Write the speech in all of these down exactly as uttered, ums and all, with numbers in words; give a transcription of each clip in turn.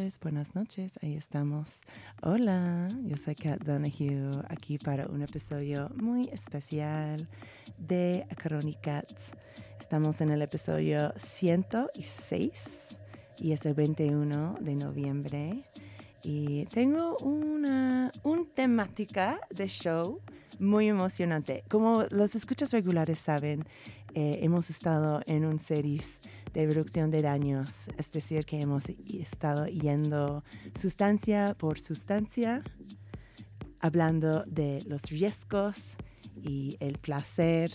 noches, buenas noches, ahí estamos. Hola, yo soy Kat Donahue, aquí para un episodio muy especial de Crony Cats. Estamos en el episodio ciento seis y es el veintiuno de noviembre. Y tengo una, una temática de show muy emocionante. Como los escuchas regulares saben, eh, hemos estado en un series de reducción de daños. Es decir, que hemos estado yendo sustancia por sustancia, hablando de los riesgos y el placer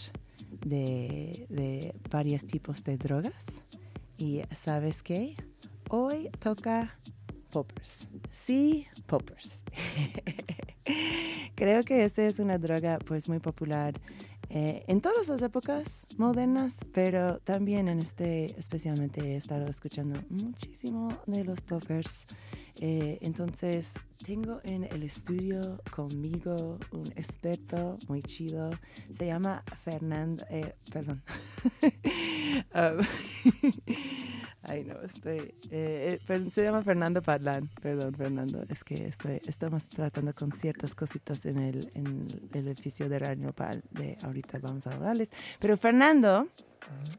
de, de varios tipos de drogas. Y ¿sabes qué? Hoy toca poppers. Sí, poppers. Creo que esta es una droga pues muy popular eh, en todas las épocas modernas, pero también en este, especialmente he estado escuchando muchísimo de los poppers. Eh, entonces tengo en el estudio conmigo un experto muy chido. Se llama Fernando, eh, perdón. um, Ay, no, estoy... Eh, eh, se llama Fernando Padlán. Perdón, Fernando. Es que estoy, estamos tratando con ciertas cositas en el, en el edificio de Radio Nopal. De ahorita vamos a hablarles. Pero Fernando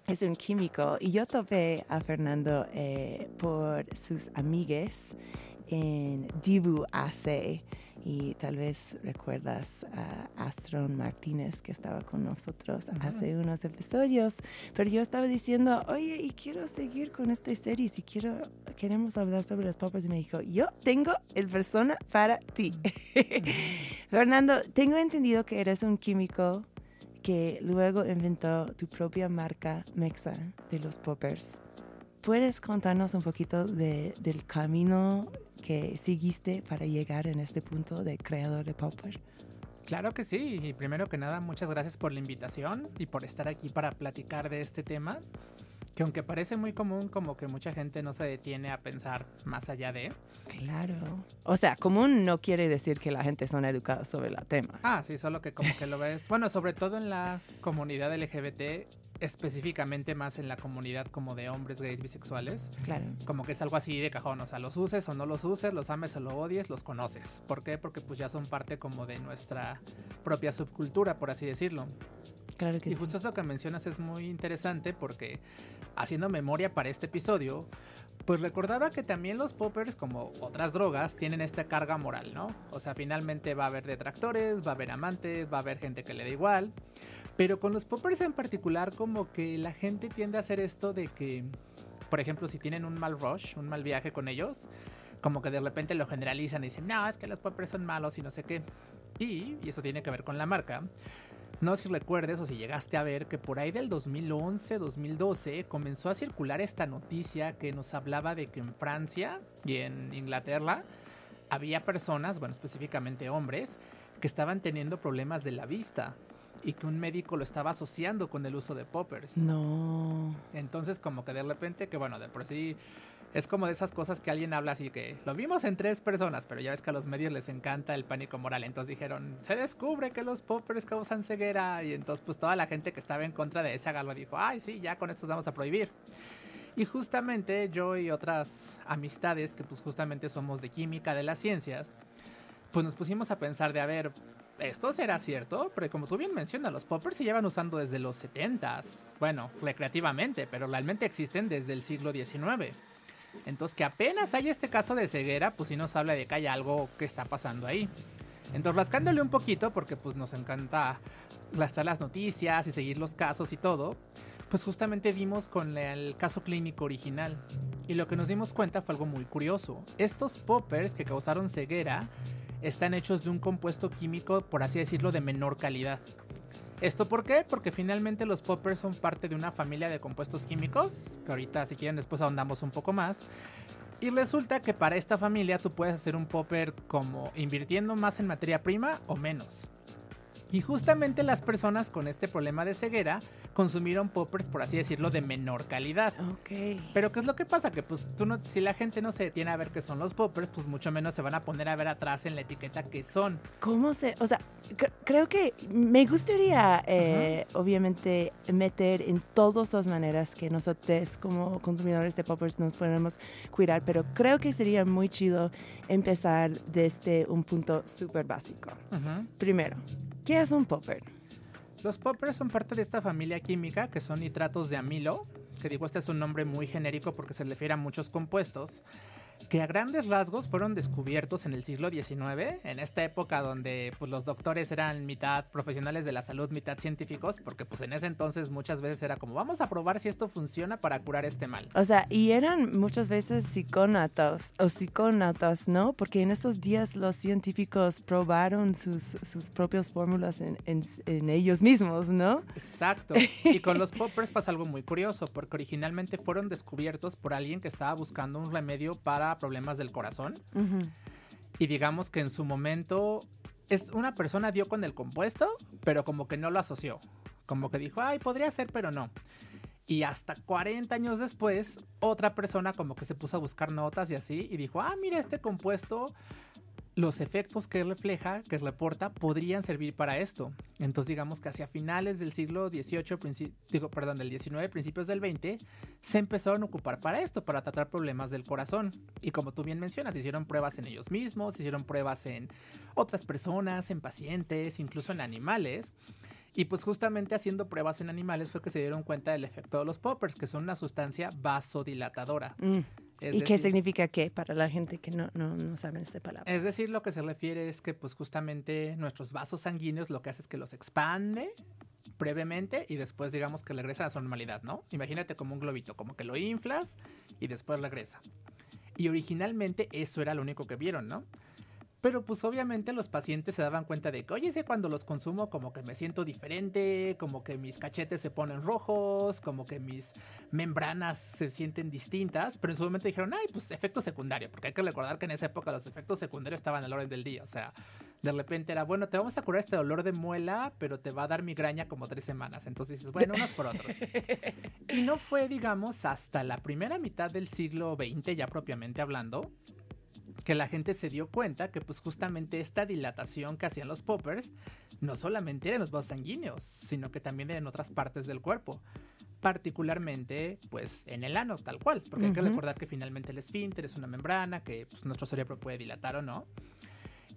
es un químico y yo topé a Fernando eh, por sus amigues en Dibu A C. Y tal vez recuerdas a Astron Martínez, que estaba con nosotros hace unos episodios. Pero yo estaba diciendo, oye, y quiero seguir con esta serie, si quiero, queremos hablar sobre los poppers. Y me dijo, yo tengo el persona para ti. Mm-hmm. Fernando, tengo entendido que eres un químico que luego inventó tu propia marca Mexa de los poppers. ¿Puedes contarnos un poquito de, del camino que seguiste para llegar en este punto de creador de popper? Claro que sí. Y primero que nada, muchas gracias por la invitación y por estar aquí para platicar de este tema, que aunque parece muy común, como que mucha gente no se detiene a pensar más allá de... Claro. O sea, común no quiere decir que la gente son educadas sobre el tema. Ah, sí, solo que como que lo ves... Bueno, sobre todo en la comunidad L G B T, específicamente más en la comunidad como de hombres gays bisexuales. Claro. Como que es algo así de cajón, o sea, los uses o no los uses, los ames o los odies, los conoces. ¿Por qué? Porque pues ya son parte como de nuestra propia subcultura, por así decirlo. Claro que y justo sí. Eso que mencionas es muy interesante porque, haciendo memoria para este episodio, pues recordaba que también los poppers, como otras drogas, tienen esta carga moral, ¿no? O sea, finalmente va a haber detractores, va a haber amantes, va a haber gente que le da igual. Pero con los poppers en particular, como que la gente tiende a hacer esto de que, por ejemplo, si tienen un mal rush, un mal viaje con ellos, como que de repente lo generalizan y dicen, no, es que los poppers son malos y no sé qué. Y, y eso tiene que ver con la marca. No sé si recuerdes o si llegaste a ver que por ahí del dos mil once, dos mil doce comenzó a circular esta noticia que nos hablaba de que en Francia y en Inglaterra había personas, bueno, específicamente hombres, que estaban teniendo problemas de la vista y que un médico lo estaba asociando con el uso de poppers. No. Entonces como que de repente, que bueno, de por sí... Es como de esas cosas que alguien habla así que lo vimos en tres personas, pero ya ves que a los medios les encanta el pánico moral. Entonces dijeron, se descubre que los poppers causan ceguera. Y entonces pues toda la gente que estaba en contra de ese agarro dijo, ay sí, ya con estos vamos a prohibir. Y justamente yo y otras amistades que pues justamente somos de química, de las ciencias, pues nos pusimos a pensar de, a ver, ¿esto será cierto? Pero como tú bien mencionas, los poppers se llevan usando desde los setentas. Bueno, recreativamente, pero realmente existen desde el siglo diecinueve. Entonces que apenas haya este caso de ceguera, pues sí nos habla de que hay algo que está pasando ahí. Entonces rascándole un poquito, porque pues nos encanta rastrear las noticias y seguir los casos y todo, pues justamente vimos con el caso clínico original. Y lo que nos dimos cuenta fue algo muy curioso. Estos poppers que causaron ceguera están hechos de un compuesto químico, por así decirlo, de menor calidad. ¿Esto por qué? Porque finalmente los poppers son parte de una familia de compuestos químicos, que ahorita si quieren después ahondamos un poco más. Y resulta que para esta familia tú puedes hacer un popper como invirtiendo más en materia prima o menos. Y justamente las personas con este problema de ceguera consumieron poppers, por así decirlo, de menor calidad. Ok. Pero ¿qué es lo que pasa? Que pues tú no, si la gente no se detiene a ver qué son los poppers, pues mucho menos se van a poner a ver atrás en la etiqueta qué son. ¿Cómo se...? O sea, c- creo que me gustaría, eh, uh-huh. obviamente, meter en todas las maneras que nosotros como consumidores de poppers nos podemos cuidar, pero creo que sería muy chido empezar desde un punto súper básico. Uh-huh. Primero, ¿qué es un popper? Los poppers son parte de esta familia química que son nitratos de amilo, que digo, este es un nombre muy genérico porque se refiere a muchos compuestos, que a grandes rasgos fueron descubiertos en el siglo diecinueve, en esta época donde pues, los doctores eran mitad profesionales de la salud, mitad científicos, porque pues en ese entonces muchas veces era como, vamos a probar si esto funciona para curar este mal. O sea, y eran muchas veces psiconatos, o psiconatas, ¿no? Porque en estos días los científicos probaron sus, sus propias fórmulas en, en, en ellos mismos, ¿no? Exacto. Y con los poppers pasa algo muy curioso, porque originalmente fueron descubiertos por alguien que estaba buscando un remedio para problemas del corazón. Uh-huh. Y digamos que en su momento es, una persona dio con el compuesto, pero como que no lo asoció. Como que dijo, ay, podría ser, pero no. Y hasta cuarenta años después, otra persona como que se puso a buscar notas y así, y dijo, ah, mira, este compuesto, los efectos que refleja, que reporta, podrían servir para esto. Entonces, digamos que hacia finales del siglo dieciocho, principi- digo, perdón, del diecinueve, principios del veinte, se empezaron a ocupar para esto, para tratar problemas del corazón. Y como tú bien mencionas, hicieron pruebas en ellos mismos, hicieron pruebas en otras personas, en pacientes, incluso en animales. Y pues justamente haciendo pruebas en animales fue que se dieron cuenta del efecto de los poppers, que son una sustancia vasodilatadora. Mm. Es ¿Y decir, qué significa qué para la gente que no, no, no sabe esta palabra? Es decir, lo que se refiere es que pues justamente nuestros vasos sanguíneos lo que hace es que los expande brevemente y después digamos que regresan a su normalidad, ¿no? Imagínate como un globito, como que lo inflas y después regresa. Y originalmente eso era lo único que vieron, ¿no? Pero pues obviamente los pacientes se daban cuenta de que, oye, sé cuando los consumo como que me siento diferente, como que mis cachetes se ponen rojos, como que mis membranas se sienten distintas, pero en su momento dijeron, ay, pues efecto secundario, porque hay que recordar que en esa época los efectos secundarios estaban al orden del día, o sea, de repente era, bueno, te vamos a curar este dolor de muela, pero te va a dar migraña como tres semanas, entonces dices, bueno, unos por otros. Y no fue, digamos, hasta la primera mitad del siglo veinte, ya propiamente hablando, que la gente se dio cuenta que pues justamente esta dilatación que hacían los poppers no solamente era en los vasos sanguíneos, sino que también era en otras partes del cuerpo, particularmente pues en el ano, tal cual, porque uh-huh. hay que recordar que finalmente el esfínter es una membrana que pues, nuestro cerebro puede dilatar o no.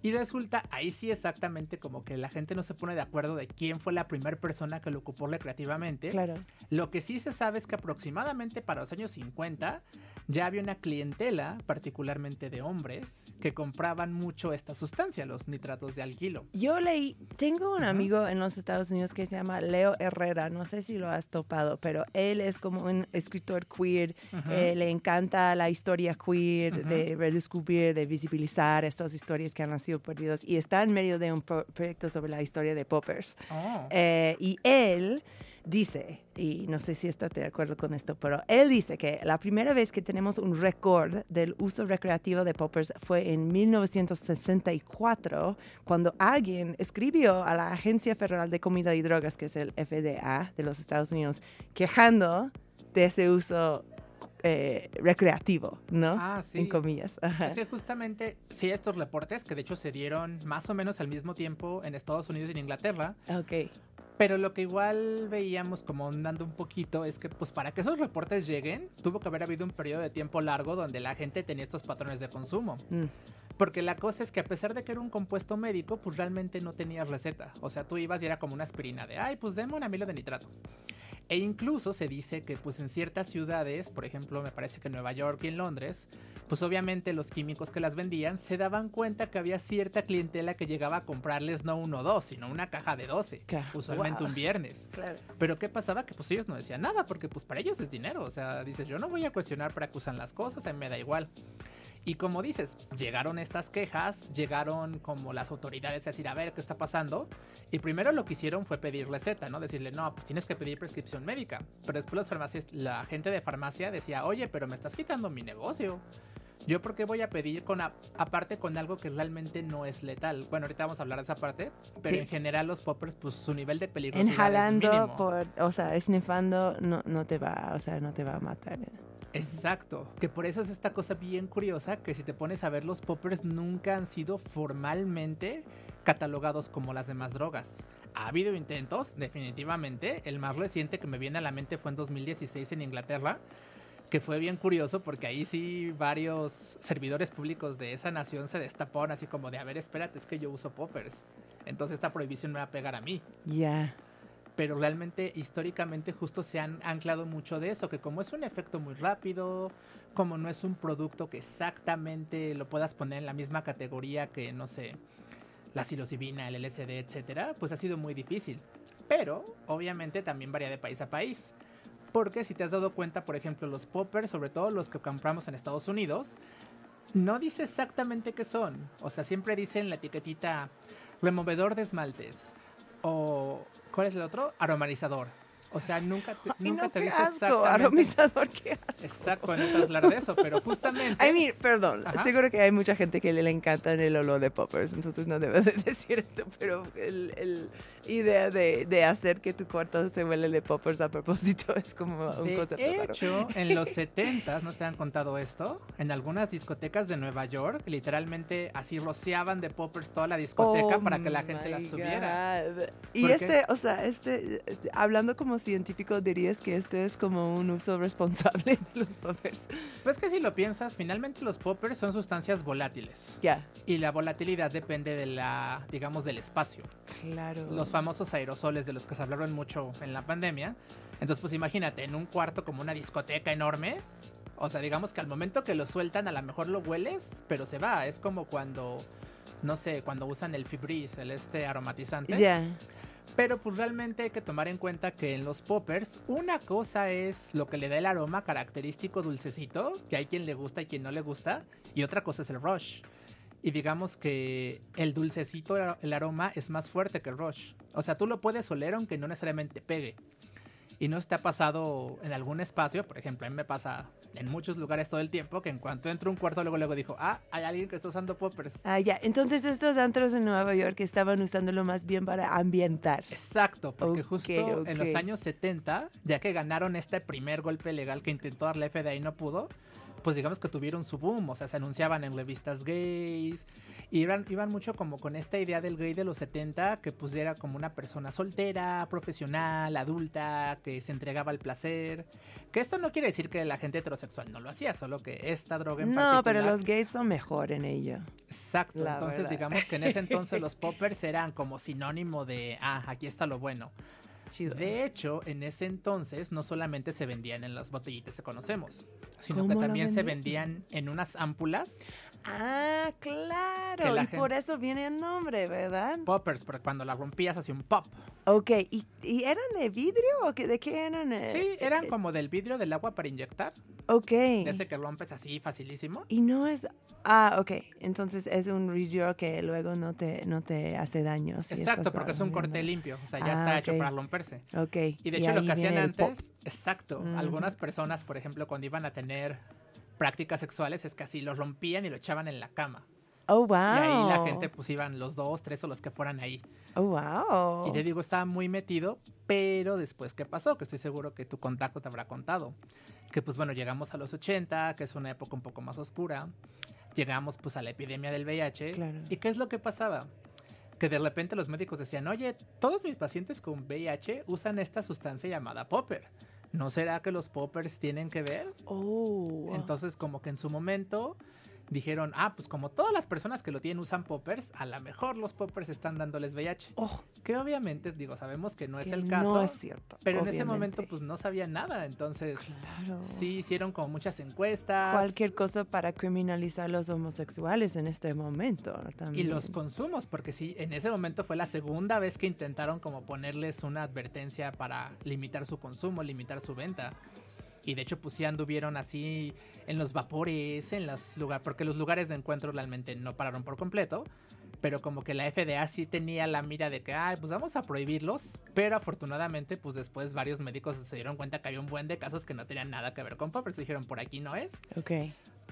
Y resulta, ahí sí exactamente como que la gente no se pone de acuerdo de quién fue la primera persona que lo ocupó recreativamente. Claro. Lo que sí se sabe es que aproximadamente para los años cincuenta ya había una clientela, particularmente de hombres, que compraban mucho esta sustancia, los nitratos de alquilo. Yo leí, tengo un amigo en los Estados Unidos que se llama Leo Herrera, no sé si lo has topado, pero él es como un escritor queer, uh-huh. eh, le encanta la historia queer, uh-huh. de redescubrir, de visibilizar estas historias que han nacido perdidos, y está en medio de un pro- proyecto sobre la historia de poppers. Oh. Eh, y él dice, y no sé si estás de acuerdo con esto, pero él dice que la primera vez que tenemos un récord del uso recreativo de poppers fue en mil novecientos sesenta y cuatro, cuando alguien escribió a la Agencia Federal de Comida y Drogas, que es el F D A de los Estados Unidos, quejando de ese uso Eh, recreativo, ¿no? Ah, sí. En comillas. Ajá. Es que justamente, sí, estos reportes que de hecho se dieron más o menos al mismo tiempo en Estados Unidos y en Inglaterra. Ok. Pero lo que igual veíamos como andando un poquito es que, pues, para que esos reportes lleguen, tuvo que haber habido un periodo de tiempo largo donde la gente tenía estos patrones de consumo. Mm. Porque la cosa es que a pesar de que era un compuesto médico, pues realmente no tenías receta. O sea, tú ibas y era como una aspirina de, ay, pues deme un amilo de nitrato. E incluso se dice que pues en ciertas ciudades, por ejemplo me parece que en Nueva York y en Londres, pues obviamente los químicos que las vendían se daban cuenta que había cierta clientela que llegaba a comprarles no uno o dos, sino una caja de doce, claro. usualmente wow. un viernes. Claro. Pero ¿qué pasaba? Que pues ellos no decían nada, porque pues para ellos es dinero, o sea, dices yo no voy a cuestionar para qué usan las cosas, a mí me da igual. Y como dices, llegaron estas quejas, llegaron como las autoridades a decir, a ver, ¿qué está pasando? Y primero lo que hicieron fue pedir receta, ¿no? Decirle, no, pues tienes que pedir prescripción médica. Pero después los farmacistas, la gente de farmacia decía, oye, pero me estás quitando mi negocio. Yo porque voy a pedir con a, aparte con algo que realmente no es letal. Bueno, ahorita vamos a hablar de esa parte, pero sí, en general los poppers, pues su nivel de peligro inhalando es mínimo. Por, o sea, snifando no, no te va, o sea, no te va a matar. Exacto, que por eso es esta cosa bien curiosa, que si te pones a ver, los poppers nunca han sido formalmente catalogados como las demás drogas. Ha habido intentos, definitivamente. El más reciente que me viene a la mente fue en dos mil dieciséis en Inglaterra, que fue bien curioso porque ahí sí varios servidores públicos de esa nación se destaparon así como de, a ver, espérate, es que yo uso poppers, entonces esta prohibición me va a pegar a mí. Ya. Yeah. Pero realmente, históricamente, justo se han anclado mucho de eso, que como es un efecto muy rápido, como no es un producto que exactamente lo puedas poner en la misma categoría que, no sé, la psilocibina, el L S D, etcétera, pues ha sido muy difícil. Pero, obviamente, también varía de país a país. Porque si te has dado cuenta, por ejemplo, los poppers, sobre todo los que compramos en Estados Unidos, no dice exactamente qué son. O sea, siempre dicen la etiquetita removedor de esmaltes o, ¿cuál es el otro? Aromatizador. O sea, nunca te, Ay, nunca no, te dice asco, exactamente. Aromatizador, qué asco. Exacto, no te hablar de eso, pero justamente... I mean, perdón, ajá, seguro que hay mucha gente que le, le encanta el olor de poppers, entonces no debes de decir esto, pero el, el idea de, de hacer que tu cuarto se huele de poppers a propósito es como un de concepto raro. De hecho, en los setentas, ¿no te han contado esto? En algunas discotecas de Nueva York, literalmente así rociaban de poppers toda la discoteca oh, para que la gente las tuviera. Y Porque, este, o sea, este, hablando como científico, dirías que esto es como un uso responsable de los poppers. Pues que si lo piensas, finalmente los poppers son sustancias volátiles. Ya. Yeah. Y la volatilidad depende de la, digamos, del espacio. Claro. Los famosos aerosoles de los que se hablaron mucho en la pandemia. Entonces, pues imagínate, en un cuarto como una discoteca enorme, o sea, digamos que al momento que lo sueltan, a lo mejor lo hueles, pero se va. Es como cuando, no sé, cuando usan el Febreze, el este aromatizante. Ya. Yeah. Pero pues realmente hay que tomar en cuenta que en los poppers una cosa es lo que le da el aroma característico dulcecito, que hay quien le gusta y quien no le gusta, y otra cosa es el rush. Y digamos que el dulcecito, el aroma es más fuerte que el rush. O sea, tú lo puedes oler aunque no necesariamente pegue. Y no se te ha pasado en algún espacio, por ejemplo, a mí me pasa en muchos lugares todo el tiempo, que en cuanto entro a un cuarto, luego luego dijo, ah, hay alguien que está usando poppers. Ah, ya, entonces estos antros en Nueva York estaban usándolo más bien para ambientar. Exacto, porque okay, justo okay. en los años setenta, ya que ganaron este primer golpe legal que intentó dar la F D A y no pudo, pues digamos que tuvieron su boom, o sea, se anunciaban en revistas gays, y iban, iban mucho como con esta idea del gay de los setenta, que pues era como una persona soltera, profesional, adulta, que se entregaba al placer, que esto no quiere decir que la gente heterosexual no lo hacía, solo que esta droga en no, particular... No, pero los gays son mejor en ello. Exacto, la entonces verdad. Digamos que en ese entonces los poppers eran como sinónimo de, ah, aquí está lo bueno. Chido. De hecho, en ese entonces no solamente se vendían en las botellitas que conocemos, sino que también se vendían en unas ámpulas. Ah, claro, y gente... por eso viene el nombre, ¿verdad? Poppers, porque cuando la rompías hacía un pop. Ok, ¿y, y eran de vidrio o que, de qué eran? Eh, sí, eran eh, como del vidrio del agua para inyectar. Ok. Desde que rompes así, facilísimo. Y no es... Ah, ok, entonces es un vidrio que luego no te, no te hace daño. Si exacto, porque es un corte limpio, o sea, ya ah, está okay. hecho para romper. Okay. Y de hecho y lo que hacían antes, exacto, mm. algunas personas, por ejemplo, cuando iban a tener prácticas sexuales, es que así lo rompían y lo echaban en la cama. Oh, wow. Y ahí la gente pues iban los dos, tres o los que fueran ahí. Oh, wow. Y te digo, estaba muy metido, pero después, ¿qué pasó? Que estoy seguro que tu contacto te habrá contado. Que pues bueno, llegamos a los ochenta, que es una época un poco más oscura. Llegamos pues a la epidemia del V I H. Claro. ¿Y qué es lo que pasaba? Que de repente los médicos decían, oye, todos mis pacientes con V I H usan esta sustancia llamada popper. ¿No será que los poppers tienen que ver? Oh. Entonces, como que en su momento dijeron, ah, pues como todas las personas que lo tienen usan poppers, a lo mejor los poppers están dándoles V I H. Oh. Que obviamente, digo, sabemos que no es que el caso. No es cierto. Pero obviamente. En ese momento, pues no sabían nada. Entonces, claro. Sí hicieron como muchas encuestas. Cualquier cosa para criminalizar a los homosexuales en este momento. También. Y los consumos, porque sí, en ese momento fue la segunda vez que intentaron como ponerles una advertencia para limitar su consumo, limitar su venta. Y de hecho, pues sí anduvieron así en los vapores, en los lugares, porque los lugares de encuentro realmente no pararon por completo. pero como que la F D A sí tenía la mira de que, ah, pues vamos a prohibirlos, pero afortunadamente, pues después varios médicos se dieron cuenta que había un buen de casos que no tenían nada que ver con poppers, y dijeron, por aquí no es. Ok.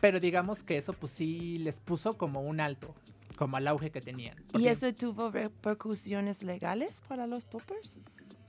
Pero digamos que eso pues sí les puso como un alto, como al auge que tenían. Porque... ¿Y eso tuvo repercusiones legales para los poppers?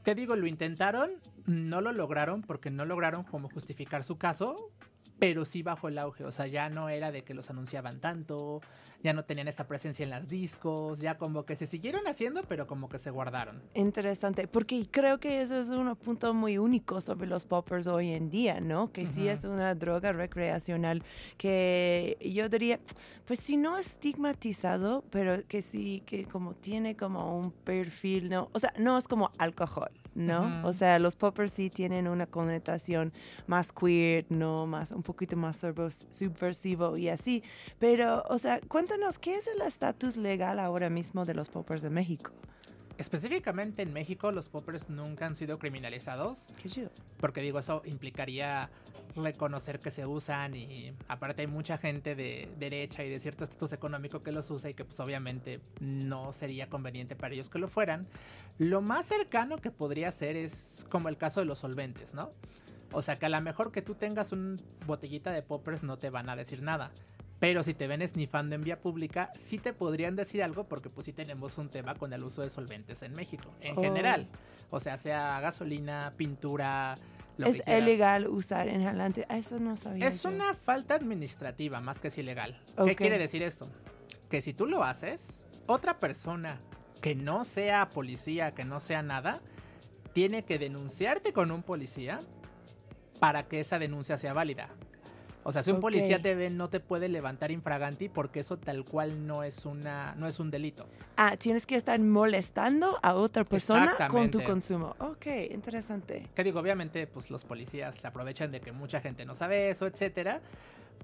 Te digo, lo intentaron, no lo lograron porque no lograron como justificar su caso, pero sí bajo el auge, o sea, ya no era de que los anunciaban tanto, ya no tenían esta presencia en las discos, ya como que se siguieron haciendo, pero como que se guardaron. Interesante, porque creo que ese es un punto muy único sobre los poppers hoy en día, ¿no? Que uh-huh. sí es una droga recreacional que yo diría, pues si no estigmatizado, pero que sí, que como tiene como un perfil, ¿no? O sea, no es como alcohol, ¿no? Uh-huh. O sea, los poppers sí tienen una connotación más queer, ¿no? Más, un poquito más subversivo y así. Pero, o sea, cuéntanos, ¿qué es el estatus legal ahora mismo de los poppers de México? Específicamente en México, los poppers nunca han sido criminalizados. Qué chido. Porque, digo, eso implicaría reconocer que se usan y, aparte, hay mucha gente de derecha y de cierto estatus económico que los usa y que, pues, obviamente, no sería conveniente para ellos que lo fueran. Lo más cercano que podría ser es como el caso de los solventes, ¿no? O sea, que a lo mejor que tú tengas una botellita de poppers no te van a decir nada. Pero si te ven esnifando en vía pública, sí te podrían decir algo, porque pues sí tenemos un tema con el uso de solventes en México, en oh. general. O sea, sea gasolina, pintura, lo ¿Es que quieras. Ilegal usar enjalante? Eso no sabía. Es yo. Una falta administrativa más que es ilegal. Okay. ¿Qué quiere decir esto? Que si tú lo haces, otra persona que no sea policía, que no sea nada, tiene que denunciarte con un policía para que esa denuncia sea válida. O sea, si un okay. policía te ve, no te puede levantar infraganti porque eso tal cual no es una no es un delito. Ah, tienes que estar molestando a otra persona con tu consumo. Ok, interesante. Que digo, obviamente, pues los policías se aprovechan de que mucha gente no sabe eso, etcétera.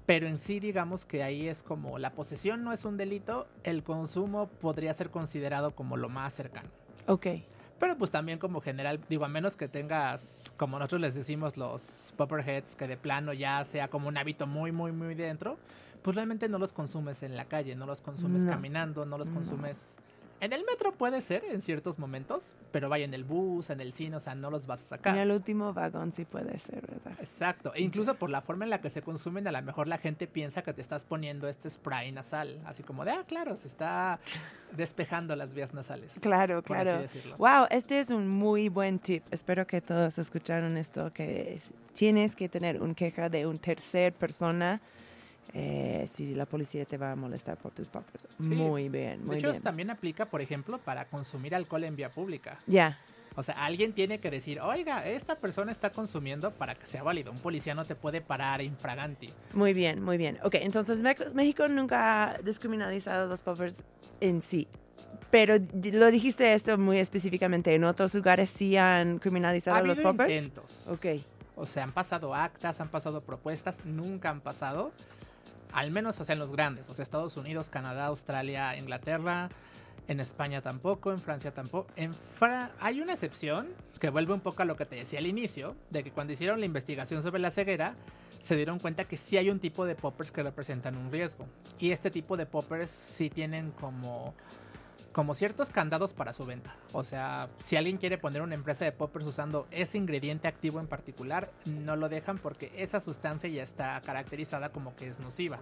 Pero en sí, digamos que ahí es como la posesión no es un delito, el consumo podría ser considerado como lo más cercano. Ok. Pero pues también como general, digo, a menos que tengas, como nosotros les decimos los popperheads, que de plano ya sea como un hábito muy, muy, muy dentro, pues realmente no los consumes en la calle, no los consumes no. caminando, no los consumes... No. En el metro puede ser en ciertos momentos, pero vaya en el bus, en el cine, o sea, no los vas a sacar. En el último vagón sí puede ser, ¿verdad? Exacto. E incluso por la forma en la que se consumen, a lo mejor la gente piensa que te estás poniendo este spray nasal. Así como de, ah, claro, se está despejando las vías nasales. Claro, claro. Wow, este es un muy buen tip. Espero que todos escucharon esto, que tienes que tener una queja de un tercer persona. Eh, si la policía te va a molestar por tus poppers. Sí. Muy bien, muy bien. De hecho, bien. También aplica, por ejemplo, para consumir alcohol en vía pública. Ya. Yeah. O sea, alguien tiene que decir, oiga, esta persona está consumiendo para que sea válido. Un policía no te puede parar infraganti. Muy bien, muy bien. Ok, entonces México nunca ha descriminalizado los poppers en sí. Pero lo dijiste esto muy específicamente. ¿En otros lugares sí han criminalizado ha los poppers? Intentos. Ok. O sea, han pasado actas, han pasado propuestas, nunca han pasado... Al menos, o sea, en los grandes, o sea, Estados Unidos, Canadá, Australia, Inglaterra, en España tampoco, en Francia tampoco. En Fra- hay una excepción que vuelve un poco a lo que te decía al inicio, de que cuando hicieron la investigación sobre la ceguera, se dieron cuenta que sí hay un tipo de poppers que representan un riesgo. Y este tipo de poppers sí tienen como... como ciertos candados para su venta. O sea, si alguien quiere poner una empresa de poppers usando ese ingrediente activo en particular, no lo dejan porque esa sustancia ya está caracterizada como que es nociva.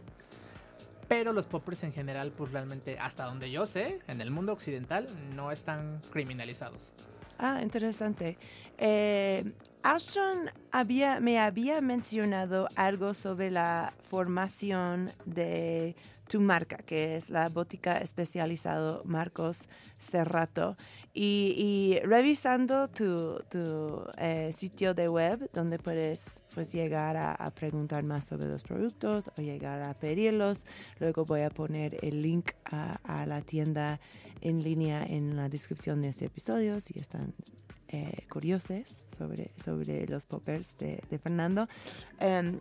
Pero los poppers en general, pues realmente, hasta donde yo sé, en el mundo occidental, no están criminalizados. Ah, interesante. Eh, Ashton había, me había mencionado algo sobre la formación de... tu marca, que es la botica especializada Marcos Cerrato. Y, y revisando tu, tu eh, sitio de web, donde puedes pues, llegar a, a preguntar más sobre los productos o llegar a pedirlos. Luego voy a poner el link a, a la tienda en línea en la descripción de este episodio, si están... Eh, curiosos sobre, sobre los poppers de, de Fernando. Um,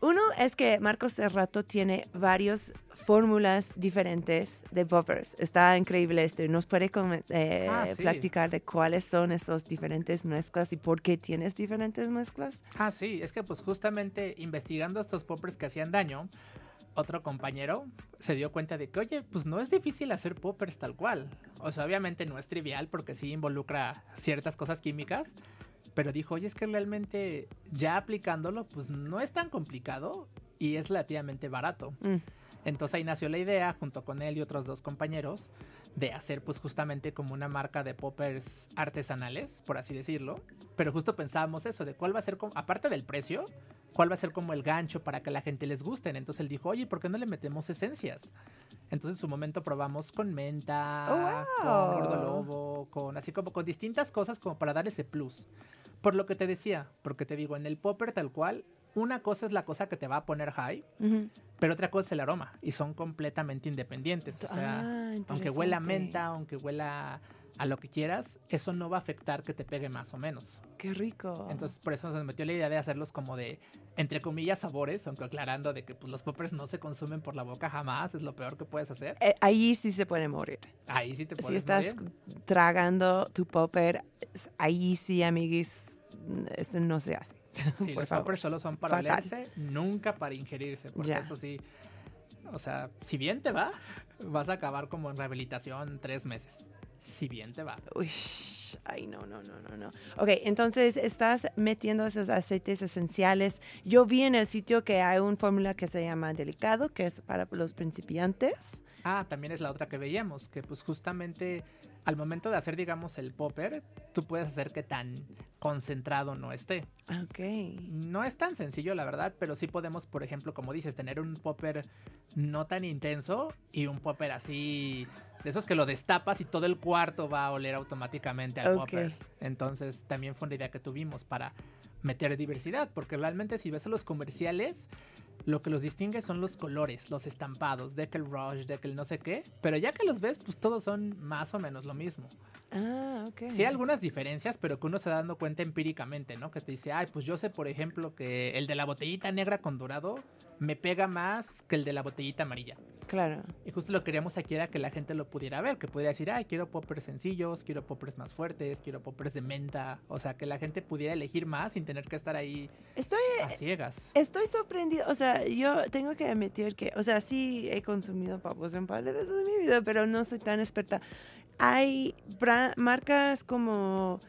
Uno es que Marcos Cerrato tiene varias fórmulas diferentes de poppers. Está increíble esto. ¿Nos puede eh, ah, sí. platicar de cuáles son esas diferentes mezclas y por qué tienes diferentes mezclas? Ah, sí. Es que pues justamente investigando estos poppers que hacían daño, otro compañero se dio cuenta de que, oye, pues no es difícil hacer poppers tal cual. O sea, obviamente no es trivial porque sí involucra ciertas cosas químicas, pero dijo, oye, es que realmente ya aplicándolo, pues no es tan complicado y es relativamente barato. Mm. Entonces ahí nació la idea, junto con él y otros dos compañeros, de hacer pues justamente como una marca de poppers artesanales, por así decirlo. Pero justo pensábamos eso, de cuál va a ser, como, aparte del precio, cuál va a ser como el gancho para que a la gente les gusten. Entonces él dijo, oye, ¿por qué no le metemos esencias? Entonces en su momento probamos con menta, oh, wow. con gordolobo, con así como con distintas cosas como para dar ese plus. Por lo que te decía, porque te digo, en el popper tal cual, una cosa es la cosa que te va a poner high, uh-huh. pero otra cosa es el aroma. Y son completamente independientes. O sea, ah, aunque huela a menta, aunque huela a lo que quieras, eso no va a afectar que te pegue más o menos. ¡Qué rico! Entonces, por eso nos metió la idea de hacerlos como de, entre comillas, sabores, aunque aclarando de que pues, los poppers no se consumen por la boca jamás, es lo peor que puedes hacer. Eh, ahí sí se puede morir. Ahí sí te puedes morir. Si estás morir. tragando tu popper, ahí sí, amiguis, esto no se hace. Sí, los poppers solo son para olerse, nunca para ingerirse, porque ya. eso sí, o sea, si bien te va, vas a acabar como en rehabilitación tres meses, si bien te va. Uy, ay, no, no, no, no, no. Ok, entonces estás metiendo esos aceites esenciales. Yo vi en el sitio que hay una fórmula que se llama Delicado, que es para los principiantes. Ah, también es la otra que veíamos, que pues justamente al momento de hacer, digamos, el popper, tú puedes hacer que tan concentrado no esté. Ok. No es tan sencillo, la verdad, pero sí podemos, por ejemplo, como dices, tener un popper no tan intenso y un popper así, de esos que lo destapas y todo el cuarto va a oler automáticamente al okay. popper. Entonces, también fue una idea que tuvimos para meter diversidad, porque realmente si ves los comerciales, lo que los distingue son los colores, los estampados, de que el rush, de que el no sé qué. Pero ya que los ves, pues todos son más o menos lo mismo. Ah, ok. Sí hay algunas diferencias, pero que uno se va dando cuenta empíricamente, ¿no? Que te dice, ay, pues yo sé, por ejemplo, que el de la botellita negra con dorado me pega más que el de la botellita amarilla. Claro. Y justo lo que queríamos aquí era que la gente lo pudiera ver, que pudiera decir, ay, quiero poppers sencillos, quiero poppers más fuertes, quiero poppers de menta. O sea, que la gente pudiera elegir más sin tener que estar ahí estoy, a ciegas. Estoy sorprendido, o sea, yo tengo que admitir que, o sea, sí he consumido poppers un par de veces en mi vida, pero no soy tan experta. Hay bra- marcas como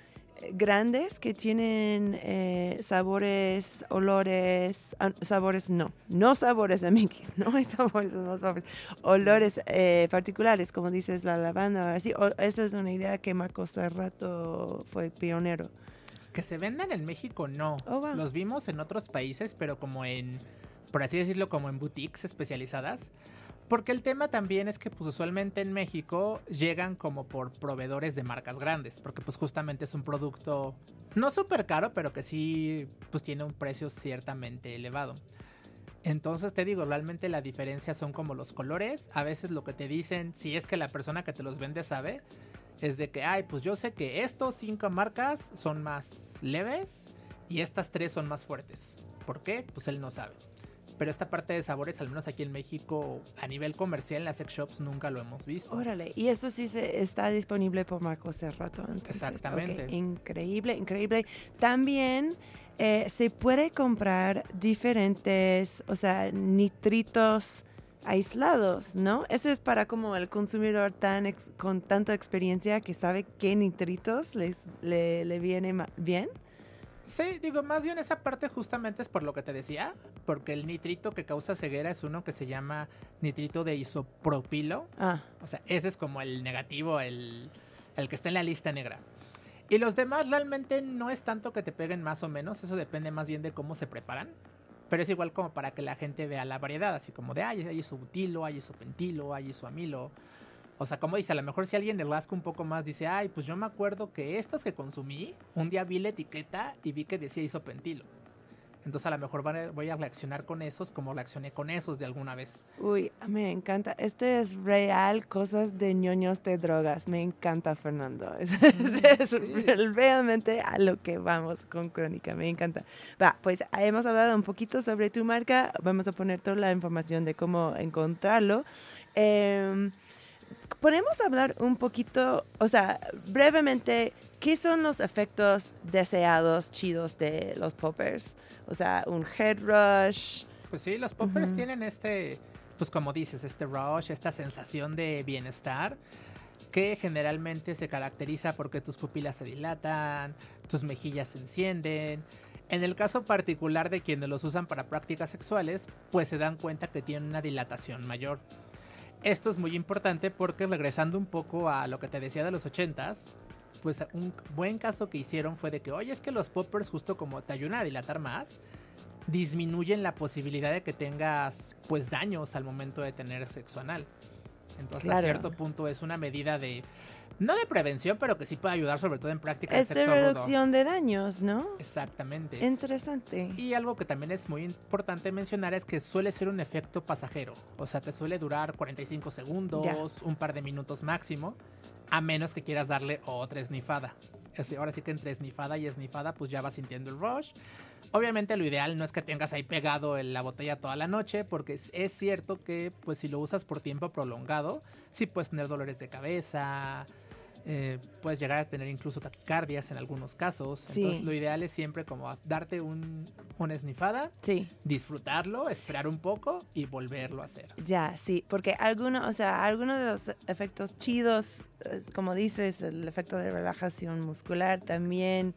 grandes que tienen eh, sabores, olores, ah, sabores no, no sabores amiguis, no hay sabores en los poppers, olores eh, particulares, como dices, la lavanda, así. O, esa es una idea que Marcos Cerrato fue pionero. Que se vendan en México, no. Oh, wow. Los vimos en otros países, pero como en, por así decirlo, como en boutiques especializadas. Porque el tema también es que pues usualmente en México llegan como por proveedores de marcas grandes. Porque pues justamente es un producto no súper caro, pero que sí pues tiene un precio ciertamente elevado. Entonces te digo, realmente la diferencia son como los colores. A veces lo que te dicen, si es que la persona que te los vende sabe, es de que, ay, pues yo sé que estos cinco marcas son más leves y estas tres son más fuertes. ¿Por qué? Pues él no sabe. Pero esta parte de sabores, al menos aquí en México, a nivel comercial, en las sex shops nunca lo hemos visto. Órale, y eso sí se está disponible por Marcos Cerrato. Entonces, exactamente. Okay. Increíble, increíble. También eh, se puede comprar diferentes, o sea, nitritos aislados, ¿no? Eso es para como el consumidor tan ex, con tanta experiencia que sabe qué nitritos les, le, le viene ma- bien. Sí, digo, más bien esa parte justamente es por lo que te decía, porque el nitrito que causa ceguera es uno que se llama nitrito de isopropilo. Ah. O sea, ese es como el negativo, el, el que está en la lista negra. Y los demás realmente no es tanto que te peguen más o menos, eso depende más bien de cómo se preparan. Pero es igual como para que la gente vea la variedad, así como de, ay, hay isobutilo, hay isopentilo, hay isoamilo. O sea, como dice, a lo mejor si alguien le rasca un poco más, dice, ay, pues yo me acuerdo que estos que consumí, un día vi la etiqueta y vi que decía isopentilo. Entonces a lo mejor van a, voy a reaccionar con esos como reaccioné con esos de alguna vez. Uy, me encanta. Este es real, cosas de ñoños de drogas. Me encanta, Fernando. Es, es, sí. es realmente a lo que vamos con Crónica. Me encanta. Va, pues hemos hablado un poquito sobre tu marca. Vamos a poner toda la información de cómo encontrarlo. Eh, Podemos hablar un poquito, o sea, brevemente, ¿qué son los efectos deseados, chidos de los poppers? O sea, un head rush. Pues sí, los poppers uh-huh. tienen este pues como dices, este rush, esta sensación de bienestar, que generalmente se caracteriza porque tus pupilas se dilatan, tus mejillas se encienden. En el caso particular de quienes los usan para prácticas sexuales, pues se dan cuenta que tienen una dilatación mayor. Esto es muy importante porque, regresando un poco a lo que te decía de los ochentas, pues un buen caso que hicieron fue de que, oye, es que los poppers, justo como te ayudan a dilatar más, disminuyen la posibilidad de que tengas pues daños al momento de tener sexo anal. Entonces, claro, a cierto punto es una medida de, no de prevención, pero que sí puede ayudar, sobre todo en prácticas de sexo rudo. Es de reducción de daños, ¿no? Exactamente. Interesante. Y algo que también es muy importante mencionar es que suele ser un efecto pasajero. O sea, te suele durar cuarenta y cinco segundos, ya, un par de minutos máximo, a menos que quieras darle otra esnifada. Ahora sí que entre esnifada y esnifada, pues ya vas sintiendo el rush. Obviamente lo ideal no es que tengas ahí pegado en la botella toda la noche, porque es cierto que pues si lo usas por tiempo prolongado, sí puedes tener dolores de cabeza, eh, puedes llegar a tener incluso taquicardias en algunos casos. Sí. Entonces lo ideal es siempre como darte un, una esnifada, sí, disfrutarlo, esperar un poco y volverlo a hacer. Ya, sí, porque algunos, o sea, algunos de los efectos chidos, como dices, el efecto de relajación muscular también.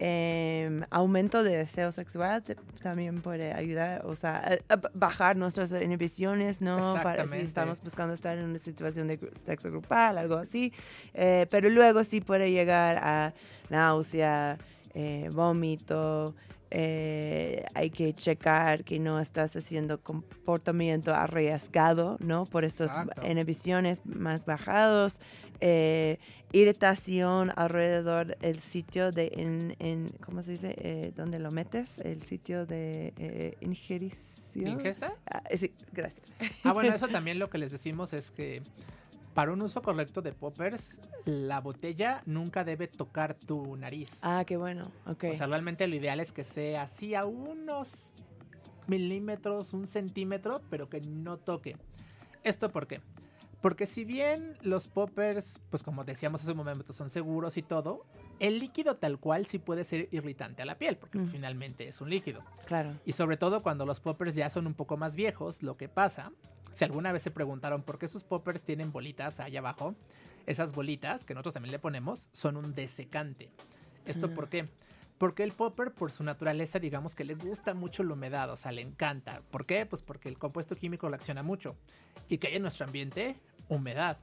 Eh, aumento de deseo sexual te, también puede ayudar, o sea, a, a bajar nuestras inhibiciones, ¿no? Para si estamos buscando estar en una situación de sexo grupal, algo así. Eh, pero luego sí puede llegar a náusea, eh, vómito. Eh, hay que checar que no estás haciendo comportamiento arriesgado, ¿no? Por estas inhibiciones más bajados, eh, irritación alrededor del sitio de, en, en, ¿cómo se dice? Eh, ¿Dónde lo metes? El sitio de eh, ingerición. ¿Ingesta? Ah, sí, gracias. Ah, bueno, eso también lo que les decimos es que para un uso correcto de poppers, la botella nunca debe tocar tu nariz. Ah, qué bueno. Okay. O sea, realmente lo ideal es que sea así a unos milímetros, un centímetro, pero que no toque. ¿Esto por qué? Porque si bien los poppers, pues como decíamos hace un momento, son seguros y todo, el líquido tal cual sí puede ser irritante a la piel, porque mm. finalmente es un líquido. Claro. Y sobre todo cuando los poppers ya son un poco más viejos, lo que pasa, si alguna vez se preguntaron por qué sus poppers tienen bolitas allá abajo, esas bolitas, que nosotros también le ponemos, son un desecante. ¿Esto mm. por qué? Porque el popper, por su naturaleza, digamos que le gusta mucho la humedad, o sea, le encanta. ¿Por qué? Pues porque el compuesto químico lo acciona mucho. ¿Y que hay en nuestro ambiente? Humedad.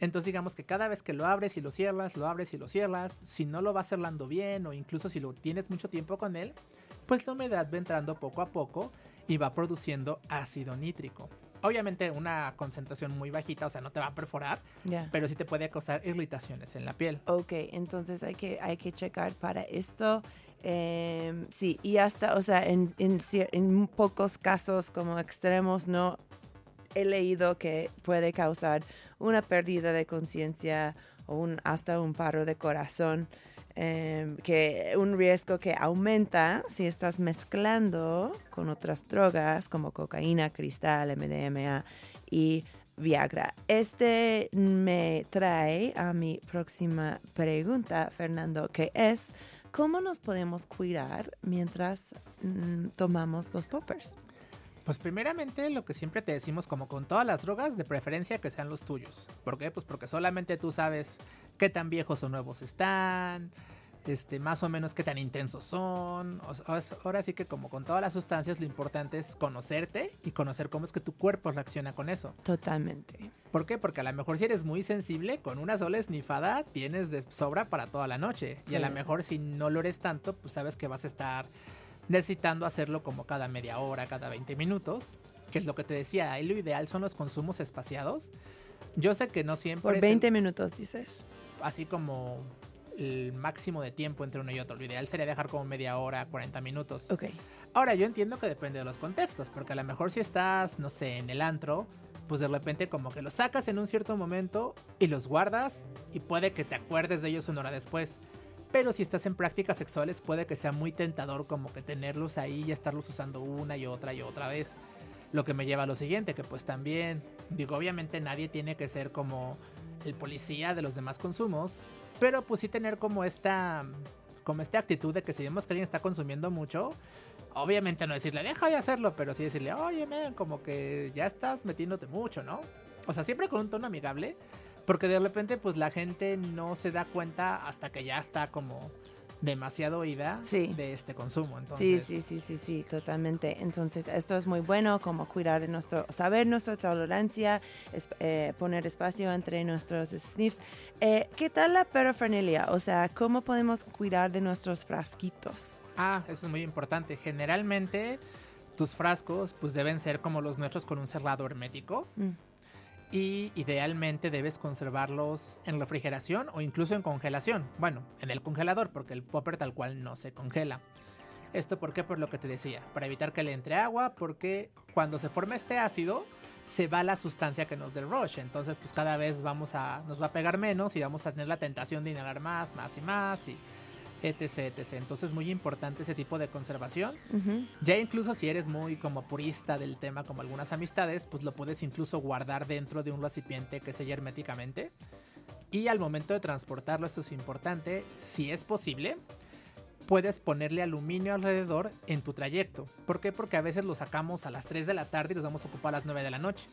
Entonces digamos que cada vez que lo abres y lo cierras, lo abres y lo cierras, si no lo vas cerrando bien o incluso si lo tienes mucho tiempo con él, pues la humedad va entrando poco a poco y va produciendo ácido nítrico. Obviamente una concentración muy bajita, o sea, no te va a perforar, yeah, pero sí te puede causar irritaciones en la piel. Ok, entonces hay que, hay que checar para esto. Eh, sí, y hasta, o sea, en, en, en pocos casos como extremos, no he leído que puede causar una pérdida de conciencia o un, hasta un paro de corazón, eh, que un riesgo que aumenta si estás mezclando con otras drogas como cocaína, cristal, M D M A y Viagra. Este me trae a mi próxima pregunta, Fernando, que es, ¿cómo nos podemos cuidar mientras mm, tomamos los poppers? Pues primeramente lo que siempre te decimos, como con todas las drogas, de preferencia que sean los tuyos. ¿Por qué? Pues porque solamente tú sabes qué tan viejos o nuevos están, este, más o menos qué tan intensos son. O, o, ahora sí que como con todas las sustancias, lo importante es conocerte y conocer cómo es que tu cuerpo reacciona con eso. Totalmente. ¿Por qué? Porque a lo mejor si eres muy sensible, con una sola esnifada tienes de sobra para toda la noche. Y sí, a lo mejor si no lo eres tanto, pues sabes que vas a estar necesitando hacerlo como cada media hora, cada veinte minutos, que es lo que te decía, ahí lo ideal son los consumos espaciados. Yo sé que no siempre... Por veinte el, minutos, dices. Así como el máximo de tiempo entre uno y otro. Lo ideal sería dejar como media hora, cuarenta minutos. Ok. Ahora, yo entiendo que depende de los contextos, porque a lo mejor si estás, no sé, en el antro, pues de repente como que los sacas en un cierto momento y los guardas y puede que te acuerdes de ellos una hora después. Pero si estás en prácticas sexuales, puede que sea muy tentador como que tenerlos ahí y estarlos usando una y otra y otra vez. Lo que me lleva a lo siguiente, que pues también, digo, obviamente nadie tiene que ser como el policía de los demás consumos, pero pues sí tener como esta, como esta actitud de que si vemos que alguien está consumiendo mucho, Obviamente no decirle, deja de hacerlo, pero sí decirle, oye, man, como que ya estás metiéndote mucho, ¿no? O sea, siempre con un tono amigable, porque de repente, pues, la gente no se da cuenta hasta que ya está como demasiado oída sí. de este consumo. Entonces... Sí, sí, sí, sí, sí, totalmente. Entonces, esto es muy bueno, como cuidar nuestro, saber nuestra tolerancia, es, eh, poner espacio entre nuestros sniffs. Eh, ¿Qué tal la parafernalia? O sea, ¿cómo podemos cuidar de nuestros frasquitos? Ah, eso es muy importante. Generalmente, tus frascos, pues, deben ser como los nuestros con un cerrado hermético. Mm. Y idealmente debes conservarlos en refrigeración o incluso en congelación. Bueno, en el congelador, porque el popper tal cual no se congela. ¿Esto por qué? Por lo que te decía. Para evitar que le entre agua, porque cuando se forma este ácido, se va la sustancia que nos da el rush. Entonces, pues cada vez vamos a, nos va a pegar menos y vamos a tener la tentación de inhalar más, más y más y... etc, etcétera. Entonces es muy importante ese tipo de conservación. Uh-huh. Ya incluso si eres muy como purista del tema, como algunas amistades, pues lo puedes incluso guardar dentro de un recipiente que selle herméticamente. Y al momento de transportarlo, esto es importante, si es posible, puedes ponerle aluminio alrededor en tu trayecto. ¿Por qué? Porque a veces lo sacamos a las tres de la tarde y los vamos a ocupar a las nueve de la noche.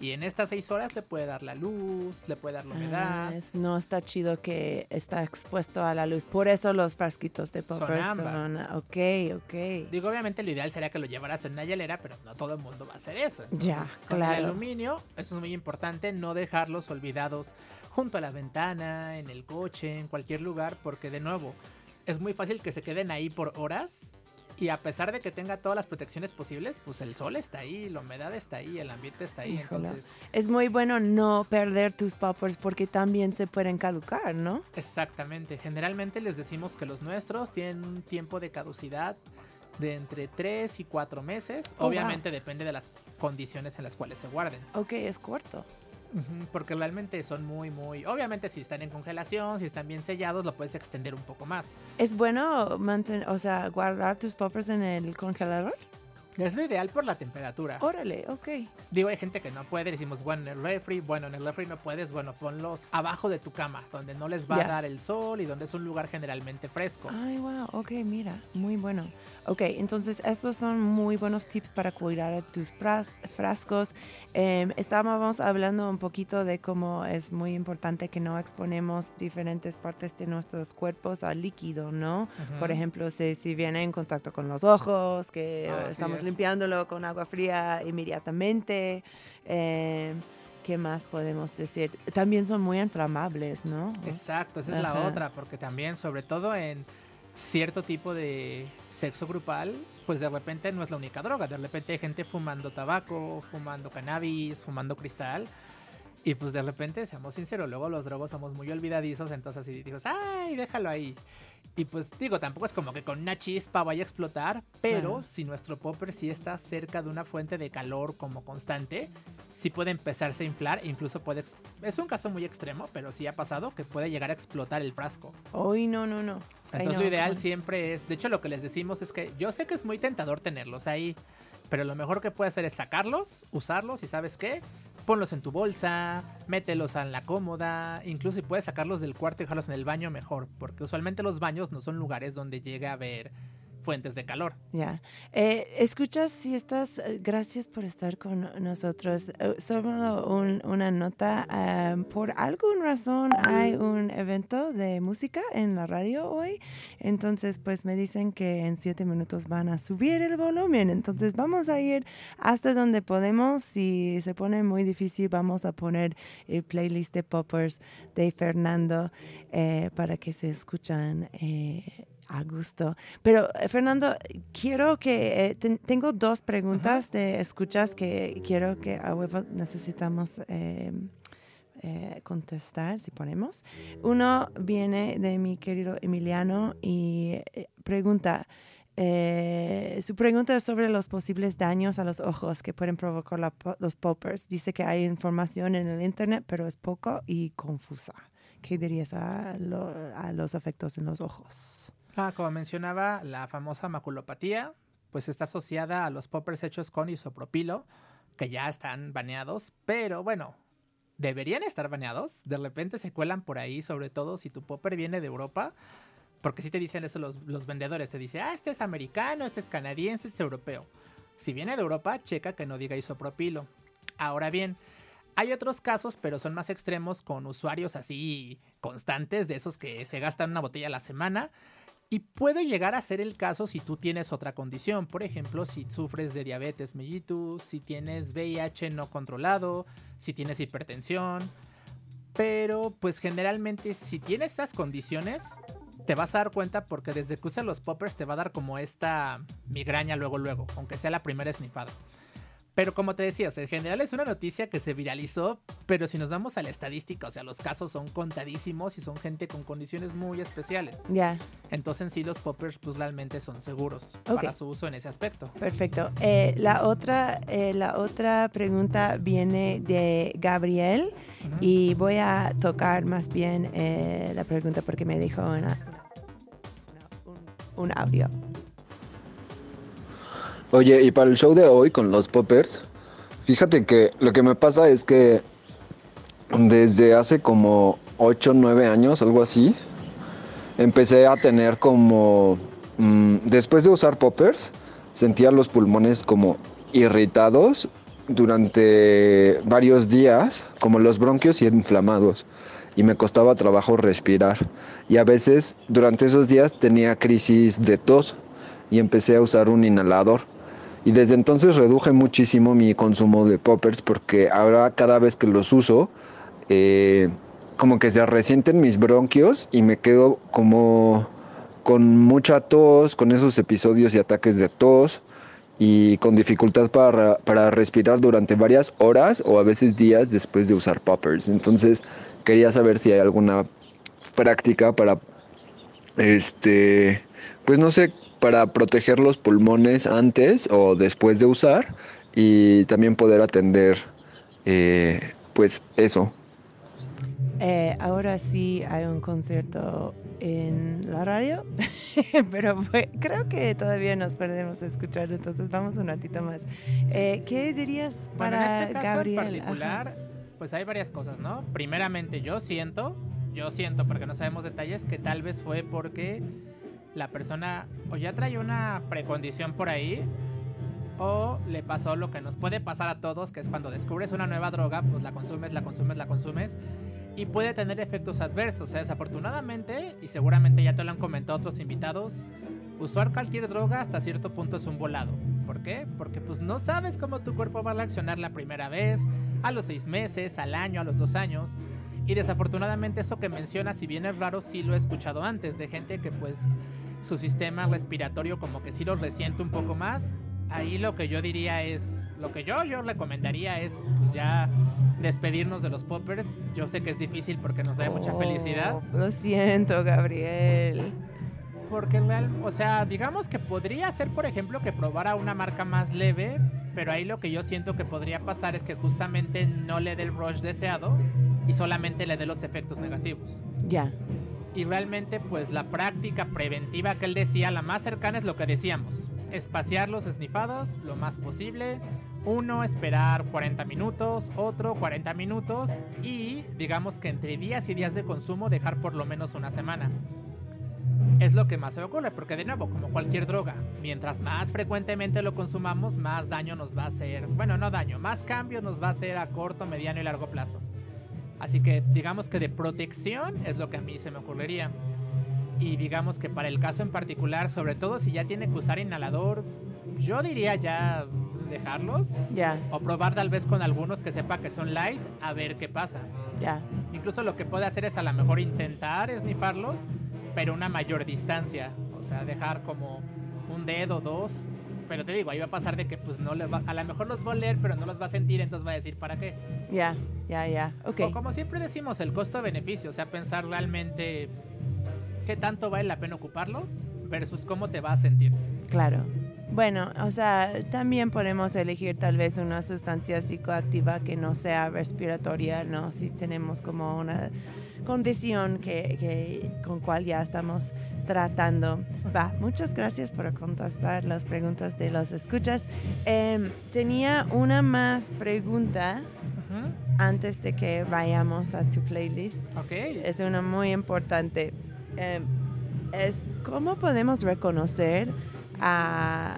Y en estas seis horas le puede dar la luz, le puede dar la humedad. Ah, es, no está chido que está expuesto a la luz. Por eso los frasquitos de popper son, son... Ok, ok. Digo, obviamente lo ideal sería que lo llevaras en una hielera, pero no todo el mundo va a hacer eso. Entonces, ya, claro. El aluminio, eso es muy importante, no dejarlos olvidados junto a la ventana, en el coche, en cualquier lugar, porque de nuevo, es muy fácil que se queden ahí por horas. Y a pesar de que tenga todas las protecciones posibles, pues el sol está ahí, la humedad está ahí, el ambiente está ahí. Híjole. Entonces es muy bueno no perder tus poppers porque también se pueden caducar, ¿no? Exactamente. Generalmente les decimos que los nuestros tienen un tiempo de caducidad de entre tres y cuatro meses. Oh, obviamente wow. Depende de las condiciones en las cuales se guarden. Ok, es corto. Porque realmente son muy, muy... Obviamente si están en congelación, si están bien sellados, lo puedes extender un poco más. ¿Es bueno manten... o sea, guardar tus poppers en el congelador? Es lo ideal por la temperatura. Órale, ok. Digo, hay gente que no puede, decimos, bueno, en el refri, bueno, en el refri no puedes, bueno, ponlos abajo de tu cama, donde no les va yeah. a dar el sol y donde es un lugar generalmente fresco. Ay, wow, ok, mira, muy bueno. Ok, entonces estos son muy buenos tips para cuidar tus fras- frascos. Eh, estábamos hablando un poquito de cómo es muy importante que no exponemos diferentes partes de nuestros cuerpos al líquido, ¿no? Uh-huh. Por ejemplo, si, si viene en contacto con los ojos, que ah, estamos limpiándolo con agua fría inmediatamente. Eh, ¿Qué más podemos decir? También son muy inflamables, ¿no? Exacto, esa es Ajá. la otra, porque también, sobre todo en cierto tipo de sexo grupal, pues de repente no es la única droga. De repente hay gente fumando tabaco, fumando cannabis, fumando cristal. Y pues de repente, seamos sinceros, luego los drogos somos muy olvidadizos, entonces así dices, ay, déjalo ahí. Y pues digo, tampoco es como que con una chispa vaya a explotar, pero uh-huh. si nuestro popper sí está cerca de una fuente de calor como constante, sí puede empezarse a inflar, e incluso puede, ex- es un caso muy extremo, pero sí ha pasado que puede llegar a explotar el frasco. Uy, no, no, no. Entonces lo ideal siempre es, de hecho lo que les decimos es que yo sé que es muy tentador tenerlos ahí, pero lo mejor que puedes hacer es sacarlos, usarlos y ¿sabes qué? Ponlos en tu bolsa, mételos en la cómoda, incluso si puedes sacarlos del cuarto y dejarlos en el baño mejor, porque usualmente los baños no son lugares donde llega a haber fuentes de calor. Ya. Eh, escuchas si estás... Gracias por estar con nosotros. Solo un, una nota. Um, por alguna razón hay un evento de música en la radio hoy. Entonces, pues me dicen que en siete minutos van a subir el volumen. Entonces, vamos a ir hasta donde podemos. Si se pone muy difícil, vamos a poner el playlist de poppers de Fernando eh, para que se escuchan... Eh, a gusto. Pero, Fernando, quiero que... Eh, ten, tengo dos preguntas Ajá. de escuchas que quiero que a huevo necesitamos eh, eh, contestar, si ponemos. Uno viene de mi querido Emiliano y pregunta... Eh, su pregunta es sobre los posibles daños a los ojos que pueden provocar la, los poppers. Dice que hay información en el internet, pero es poco y confusa. ¿Qué dirías a, lo, a los efectos en los ojos? Ah, como mencionaba, la famosa maculopatía, pues está asociada a los poppers hechos con isopropilo, que ya están baneados, pero bueno, deberían estar baneados. De repente se cuelan por ahí, sobre todo si tu popper viene de Europa, Porque si te dicen eso los, los vendedores, te dicen, ah, este es americano, este es canadiense, este es europeo. Si viene de Europa, checa que no diga isopropilo. Ahora bien, hay otros casos, pero son más extremos, con usuarios así constantes, de esos que se gastan una botella a la semana. Y puede llegar a ser el caso si tú tienes otra condición. Por ejemplo, si sufres de diabetes mellitus, si tienes V I H no controlado, si tienes hipertensión. Pero pues generalmente si tienes esas condiciones, te vas a dar cuenta porque desde que usas los poppers te va a dar como esta migraña luego luego, aunque sea la primera esnifada. Pero como te decía, o sea, en general es una noticia que se viralizó, pero si nos vamos a la estadística, o sea, los casos son contadísimos y son gente con condiciones muy especiales. Ya. Yeah. Entonces, en sí, los poppers pues realmente son seguros, okay, para su uso en ese aspecto. Perfecto. Eh, la, otra, eh, la otra pregunta viene de Gabriel, uh-huh, y voy a tocar más bien eh, la pregunta porque me dijo una, una, un, un audio. Oye, y para el show de hoy con los poppers, fíjate que lo que me pasa es que desde hace como ocho, nueve años, algo así, empecé a tener como, mmm, después de usar poppers, sentía los pulmones como irritados durante varios días, como los bronquios y inflamados, y me costaba trabajo respirar, y a veces durante esos días tenía crisis de tos, y empecé a usar un inhalador. Y desde entonces reduje muchísimo mi consumo de poppers porque ahora cada vez que los uso, eh, como que se resienten mis bronquios y me quedo como con mucha tos, con esos episodios y ataques de tos y con dificultad para, para respirar durante varias horas o a veces días después de usar poppers. Entonces quería saber si hay alguna práctica para, este, pues no sé, para proteger los pulmones antes o después de usar y también poder atender, eh, pues, eso. Eh, ahora sí hay un concierto en la radio, pero pues, creo que todavía nos podemos escuchar, entonces vamos un ratito más. Eh, ¿Qué dirías para bueno, en este caso Gabriel? En particular, ajá, pues hay varias cosas, ¿no? Primeramente, yo siento, yo siento, porque no sabemos detalles, que tal vez fue porque la persona o ya trae una precondición por ahí o le pasó lo que nos puede pasar a todos, que es cuando descubres una nueva droga, pues la consumes, la consumes, la consumes y puede tener efectos adversos. O sea, desafortunadamente, y seguramente ya te lo han comentado otros invitados, usar cualquier droga hasta cierto punto es un volado. ¿Por qué? Porque pues no sabes cómo tu cuerpo va a reaccionar la primera vez, a los seis meses, al año, a los dos años. Y desafortunadamente eso que mencionas, si bien es raro, sí lo he escuchado antes de gente que pues su sistema respiratorio como que sí los resiente un poco más. Ahí lo que yo diría es, lo que yo, yo recomendaría es pues ya despedirnos de los poppers. Yo sé que es difícil porque nos da oh, mucha felicidad. Lo siento, Gabriel. Porque real, o sea, digamos que podría ser, por ejemplo, que probara una marca más leve, pero ahí lo que yo siento que podría pasar es que justamente no le dé el rush deseado y solamente le dé los efectos negativos. Ya. Yeah. Y realmente, pues, la práctica preventiva que él decía, la más cercana es lo que decíamos. Espaciar los esnifados lo más posible. Uno, esperar cuarenta minutos. Otro, cuarenta minutos. Y, digamos que entre días y días de consumo, dejar por lo menos una semana. Es lo que más se me ocurre, porque de nuevo, como cualquier droga, mientras más frecuentemente lo consumamos, más daño nos va a hacer. Bueno, no daño, más cambio nos va a hacer a corto, mediano y largo plazo. Así que digamos que de protección es lo que a mí se me ocurriría. Y digamos que para el caso en particular, sobre todo si ya tiene que usar inhalador, yo diría ya dejarlos. Ya. Yeah. O probar tal vez con algunos que sepa que son light, a ver qué pasa. Ya. Yeah. Incluso lo que puede hacer es a lo mejor intentar esnifarlos, pero una mayor distancia. O sea, dejar como un dedo, dos. Pero te digo, ahí va a pasar de que pues no les va, a lo mejor los va a oler, pero no los va a sentir, entonces va a decir, ¿para qué? Ya, ya, ya, ok. O como siempre decimos, el costo-beneficio, o sea, pensar realmente qué tanto vale la pena ocuparlos versus cómo te vas a sentir. Claro. Bueno, o sea, también podemos elegir tal vez una sustancia psicoactiva que no sea respiratoria, ¿no? Si tenemos como una condición que, que con cual ya estamos tratando. Va, muchas gracias por contestar las preguntas de los escuchas. Eh, tenía una más pregunta uh-huh. antes de que vayamos a tu playlist. Okay. Es una muy importante. Eh, es cómo podemos reconocer a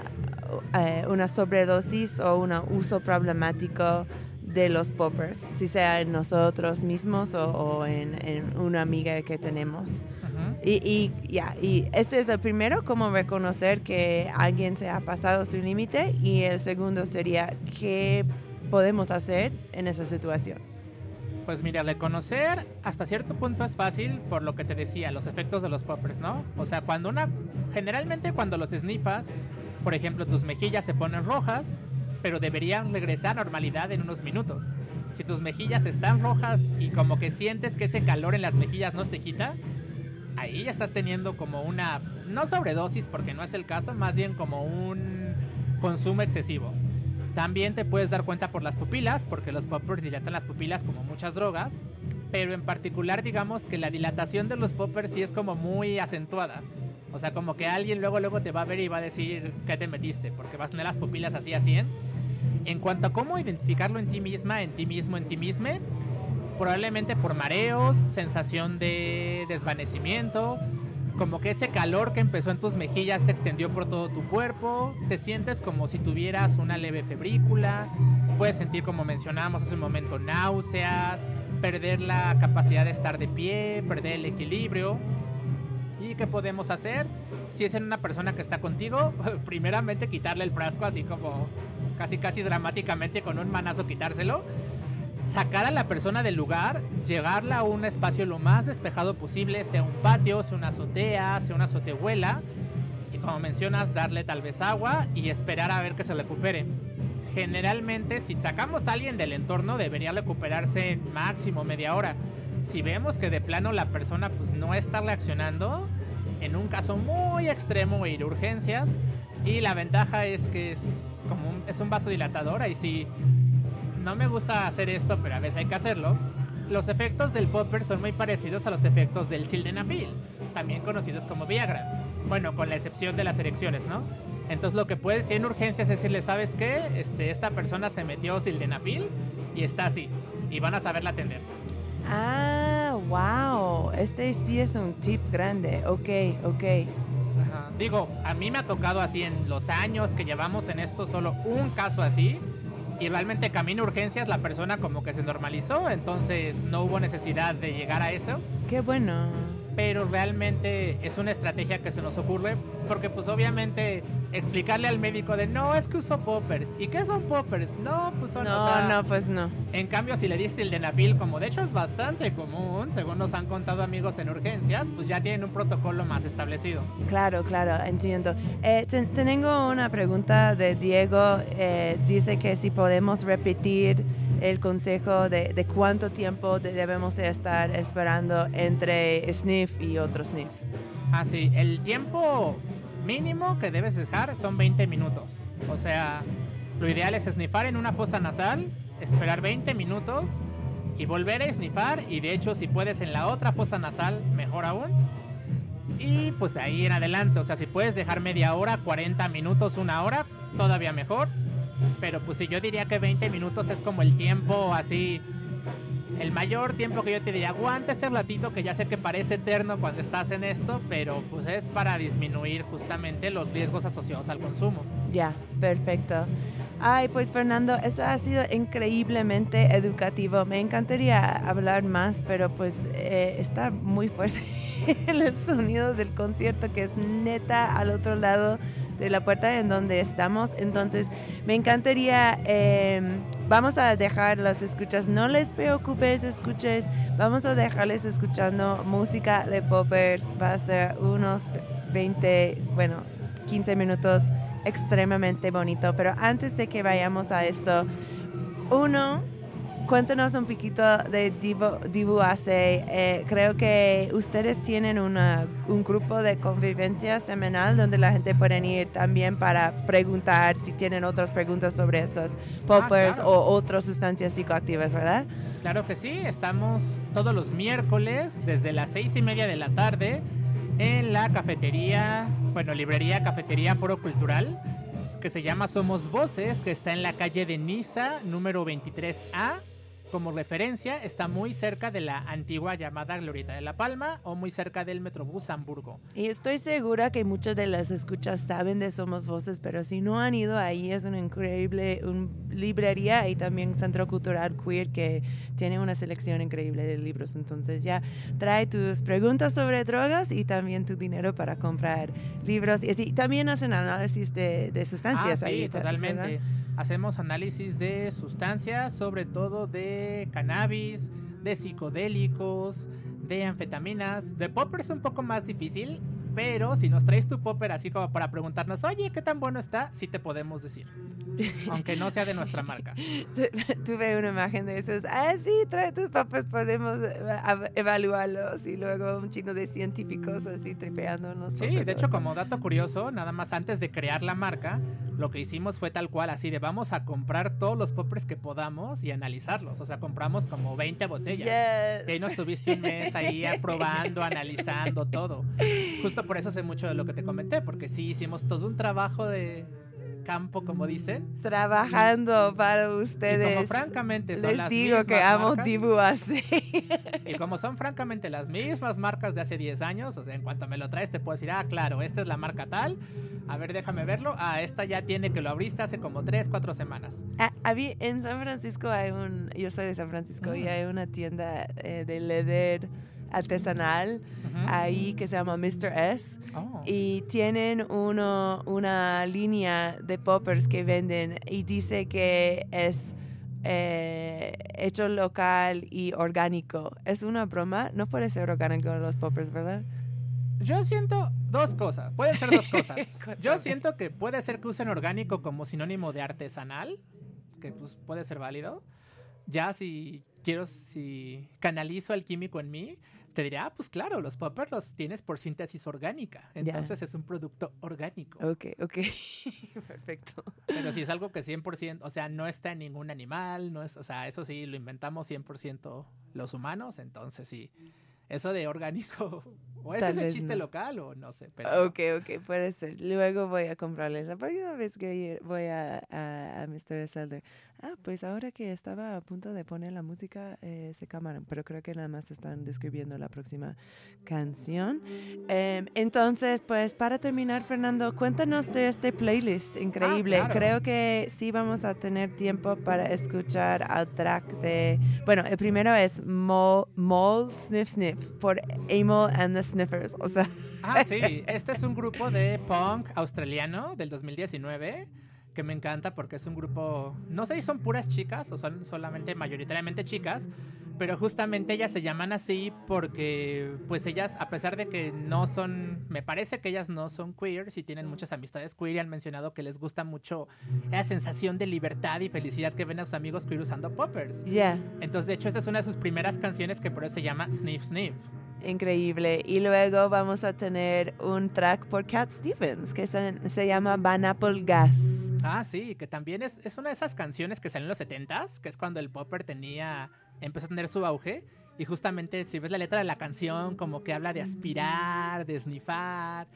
uh, uh, una sobredosis o un uso problemático de los poppers, si sea en nosotros mismos o, o en, en una amiga que tenemos. Uh-huh. Y, y, yeah, y este es el primero, cómo reconocer que alguien se ha pasado su límite, y el segundo sería qué podemos hacer en esa situación. Pues mira, reconocer hasta cierto punto es fácil por lo que te decía, los efectos de los poppers, ¿no? O sea, cuando una, generalmente cuando los sniffas, por ejemplo, tus mejillas se ponen rojas, pero deberían regresar a normalidad en unos minutos. Si tus mejillas están rojas y como que sientes que ese calor en las mejillas no te quita, ahí ya estás teniendo como una, no sobredosis porque no es el caso, más bien como un consumo excesivo. También te puedes dar cuenta por las pupilas, porque los poppers dilatan las pupilas como muchas drogas, pero en particular digamos que la dilatación de los poppers sí es como muy acentuada. O sea, como que alguien luego luego te va a ver y va a decir ¿qué te metiste? Porque vas a tener las pupilas así a cien. En cuanto a cómo identificarlo en ti misma, en ti mismo, en ti misma, probablemente por mareos, sensación de desvanecimiento, como que ese calor que empezó en tus mejillas se extendió por todo tu cuerpo, te sientes como si tuvieras una leve febrícula, puedes sentir, como mencionábamos hace un momento, náuseas, perder la capacidad de estar de pie, perder el equilibrio. ¿Y qué podemos hacer? Si es en una persona que está contigo, primeramente quitarle el frasco, así como casi casi dramáticamente con un manazo quitárselo, sacar a la persona del lugar, llevarla a un espacio lo más despejado posible, sea un patio, sea una azotea, sea una azotehuela, y como mencionas, darle tal vez agua y esperar a ver que se recupere. Generalmente, si sacamos a alguien del entorno, debería recuperarse máximo media hora. Si vemos que de plano la persona pues no está reaccionando, en un caso muy extremo ir a urgencias, y la ventaja es que es como un, es un vasodilatador, ahí sí, no me gusta hacer esto, pero a veces hay que hacerlo. Los efectos del popper son muy parecidos a los efectos del sildenafil, también conocidos como Viagra. Bueno, con la excepción de las erecciones, ¿no? Entonces lo que puedes ir en urgencias es decirle, ¿sabes qué? Este, esta persona se metió sildenafil y está así, y van a saberla atender. Ah, wow, este sí es un tip grande, ok, ok. Ajá. Digo, a mí me ha tocado así en los años que llevamos en esto solo un caso así, y realmente camino a urgencias la persona como que se normalizó, entonces no hubo necesidad de llegar a eso. Qué bueno. Pero realmente es una estrategia que se nos ocurre, porque pues obviamente explicarle al médico de no, es que uso poppers. ¿Y qué son poppers? No, pues son... No, o sea, no, pues no. En cambio, si le dices sildenafil, como de hecho es bastante común, según nos han contado amigos en urgencias, pues ya tienen un protocolo más establecido. Claro, claro, entiendo. Eh, te, tengo una pregunta de Diego. Eh, dice que si podemos repetir el consejo de, de cuánto tiempo debemos estar esperando entre sniff y otro sniff. Ah, sí. El tiempo mínimo que debes dejar son veinte minutos. O sea, lo ideal es snifar en una fosa nasal, esperar veinte minutos y volver a snifar, y de hecho si puedes en la otra fosa nasal, mejor aún. Y pues ahí en adelante, o sea, si puedes dejar media hora, cuarenta minutos, una hora, todavía mejor. Pero pues sí, yo diría que veinte minutos es como el tiempo así, el mayor tiempo que yo te diría, aguanta este ratito que ya sé que parece eterno cuando estás en esto, pero pues es para disminuir justamente los riesgos asociados al consumo. Ya, perfecto. Ay, pues Fernando, esto ha sido increíblemente educativo. Me encantaría hablar más, pero pues eh, está muy fuerte el sonido del concierto, que es neta al otro lado de la puerta en donde estamos. Entonces me encantaría, eh, vamos a dejar las escuchas, no les preocupes, escuches, vamos a dejarles escuchando música de poppers. Va a ser unos veinte, bueno, quince minutos extremadamente bonito, pero antes de que vayamos a esto, uno, cuéntanos un poquito de Dibu A C. Eh, creo que ustedes tienen una, un grupo de convivencia semanal donde la gente puede ir también para preguntar si tienen otras preguntas sobre estos poppers, ah, claro, o otras sustancias psicoactivas, ¿verdad? Claro que sí, estamos todos los miércoles desde las seis y media de la tarde en la cafetería, bueno, librería, cafetería, foro cultural, que se llama Somos Voces, que está en la calle de Niza, número veintitrés A. como referencia está muy cerca de la antigua llamada Glorieta de la Palma o muy cerca del Metrobús Hamburgo. Y estoy segura que muchas de las escuchas saben de Somos Voces, pero si no han ido ahí, es una increíble un librería y también Centro Cultural Queer que tiene una selección increíble de libros. Entonces ya trae tus preguntas sobre drogas y también tu dinero para comprar libros. Y así, también hacen análisis de, de sustancias. Ah, sí, ahí, totalmente. ¿Verdad? Hacemos análisis de sustancias, sobre todo de cannabis, de psicodélicos, de anfetaminas. De popper es un poco más difícil, pero si nos traes tu popper así como para preguntarnos, oye, ¿qué tan bueno está? Sí te podemos decir, aunque no sea de nuestra marca. Tuve una imagen de esos, ah, sí, trae tus poppers, podemos evaluarlos, y luego un chino de científicos así tripeando unos poppers. Sí, de hecho, como dato curioso, nada más antes de crear la marca, lo que hicimos fue tal cual, así de vamos a comprar todos los poppers que podamos y analizarlos. O sea, compramos como veinte botellas. Yes. Y ahí nos tuviste un mes ahí probando, analizando todo. Justo por eso sé mucho de lo que te comenté, porque sí hicimos todo un trabajo de campo, como dicen, trabajando y, para ustedes. Y como francamente son las mismas marcas. Les digo que amo Dibu A C. Y como son francamente las mismas marcas de hace diez años, o sea, en cuanto me lo traes te puedo decir, ah, claro, esta es la marca tal. A ver, déjame verlo. Ah, esta ya tiene que lo abriste hace como tres, cuatro semanas. Ah, había, en San Francisco hay un, yo soy de San Francisco, uh-huh. y hay una tienda eh, de leather artesanal, uh-huh. ahí que se llama mister S, oh. y tienen uno, una línea de poppers que venden y dice que es eh, hecho local y orgánico. ¿Es una broma? No puede ser orgánico los poppers, ¿verdad? Yo siento dos cosas, pueden ser dos cosas. Yo siento que puede ser que usen orgánico como sinónimo de artesanal, que pues puede ser válido. Ya si quiero, si canalizo al químico en mí, te diría, ah, pues claro, los poppers los tienes por síntesis orgánica. Entonces yeah. es un producto orgánico. Ok, ok. Perfecto. Pero si es algo que cien por ciento, o sea, no está en ningún animal, no es, o sea, eso sí, lo inventamos cien por ciento los humanos, entonces sí. Eso de orgánico, o ese es el chiste no. local, o no sé. Pero ok, ok, puede ser. Luego voy a comprarles. La próxima vez que voy a, a, a mister Zelder, ah, pues ahora que estaba a punto de poner la música, eh, se cámaron, pero creo que nada más están describiendo la próxima canción. Eh, entonces, pues para terminar, Fernando, cuéntanos de este playlist increíble. Ah, claro. Creo que sí vamos a tener tiempo para escuchar al track de, bueno, el primero es Mol, Mol Sniff Sniff, por Amol and the Sniffers, o sea. Ah, sí, este es un grupo de punk australiano del dos mil diecinueve que me encanta porque es un grupo, no sé si son puras chicas o son solamente mayoritariamente chicas, pero justamente ellas se llaman así porque pues ellas, a pesar de que no son, me parece que ellas no son queer, sí tienen muchas amistades queer y han mencionado que les gusta mucho esa sensación de libertad y felicidad que ven a sus amigos queer usando poppers. Yeah. Entonces, de hecho, esta es una de sus primeras canciones que por eso se llama Sniff Sniff. Increíble. Y luego vamos a tener un track por Cat Stevens que se, se llama Pineapple Gas. Ah, sí, que también es, es una de esas canciones que salen en los setentas, que es cuando el popper tenía, empezó a tener su auge. Y justamente si ves la letra de la canción, como que habla de aspirar, de snifar.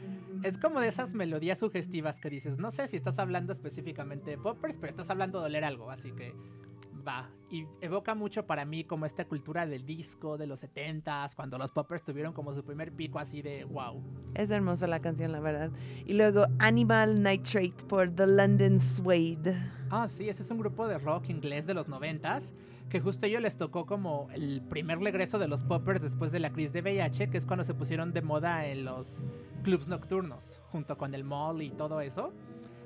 Es como de esas melodías sugestivas que dices, no sé si estás hablando específicamente de poppers, pero estás hablando de oler algo, así que va. Y evoca mucho para mí como esta cultura del disco de los setentas, cuando los poppers tuvieron como su primer pico así de wow. Es hermosa la canción, la verdad. Y luego Animal Nitrate por The London Suede. Ah, sí, ese es un grupo de rock inglés de los noventas, que justo a ellos les tocó como el primer regreso de los poppers después de la crisis de V I H, que es cuando se pusieron de moda en los clubs nocturnos, junto con el mall y todo eso.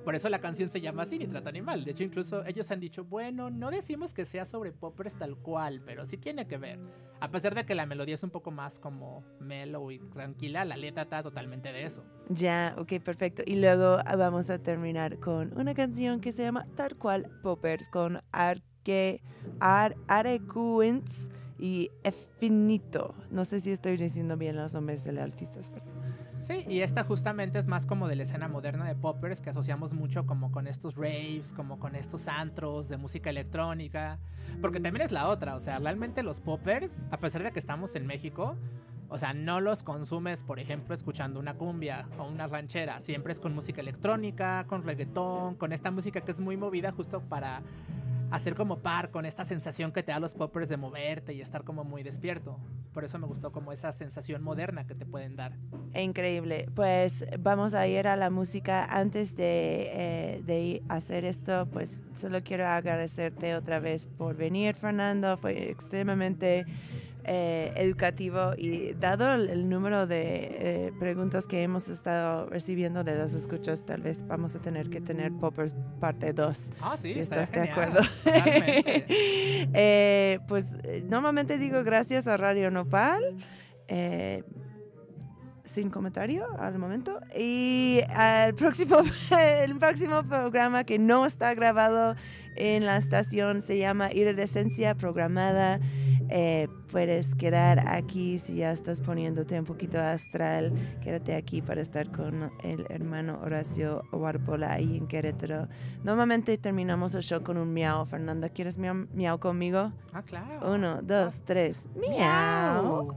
Por eso la canción se llama así, Ni Trato Animal. De hecho, incluso ellos han dicho, bueno, no decimos que sea sobre poppers tal cual, pero sí tiene que ver. A pesar de que la melodía es un poco más como mellow y tranquila, la letra está totalmente de eso. Ya, ok, perfecto. Y luego vamos a terminar con una canción que se llama tal cual Poppers, con Arke Aregüens y Efinito. No sé si estoy diciendo bien los nombres de los artistas, pero... Sí, y esta justamente es más como de la escena moderna de poppers, que asociamos mucho como con estos raves, como con estos antros de música electrónica, porque también es la otra, o sea, realmente los poppers, a pesar de que estamos en México, o sea, no los consumes, por ejemplo, escuchando una cumbia o una ranchera, siempre es con música electrónica, con reggaetón, con esta música que es muy movida justo para hacer como par con esta sensación que te da los poppers de moverte y estar como muy despierto. Por eso me gustó como esa sensación moderna que te pueden dar. Increíble. Pues vamos a ir a la música. Antes de, eh, de hacer esto, pues solo quiero agradecerte otra vez por venir, Fernando. Fue extremadamente eh, educativo, y dado el, el número de eh, preguntas que hemos estado recibiendo de los escuchas, tal vez vamos a tener que tener Poppers parte dos. Ah, sí, si estás genial. De acuerdo. eh, pues normalmente digo gracias a Radio Nopal. Eh, sin comentario al momento, y al próximo, el próximo programa que no está grabado en la estación se llama Iridescencia Programada. Eh, puedes quedar aquí si ya estás poniéndote un poquito astral, quédate aquí para estar con el hermano Horacio O'Arpola ahí en Querétaro. Normalmente terminamos el show con un miau. Fernanda, ¿quieres miau, miau conmigo? Ah, claro. Uno, dos, ah. tres. Miau.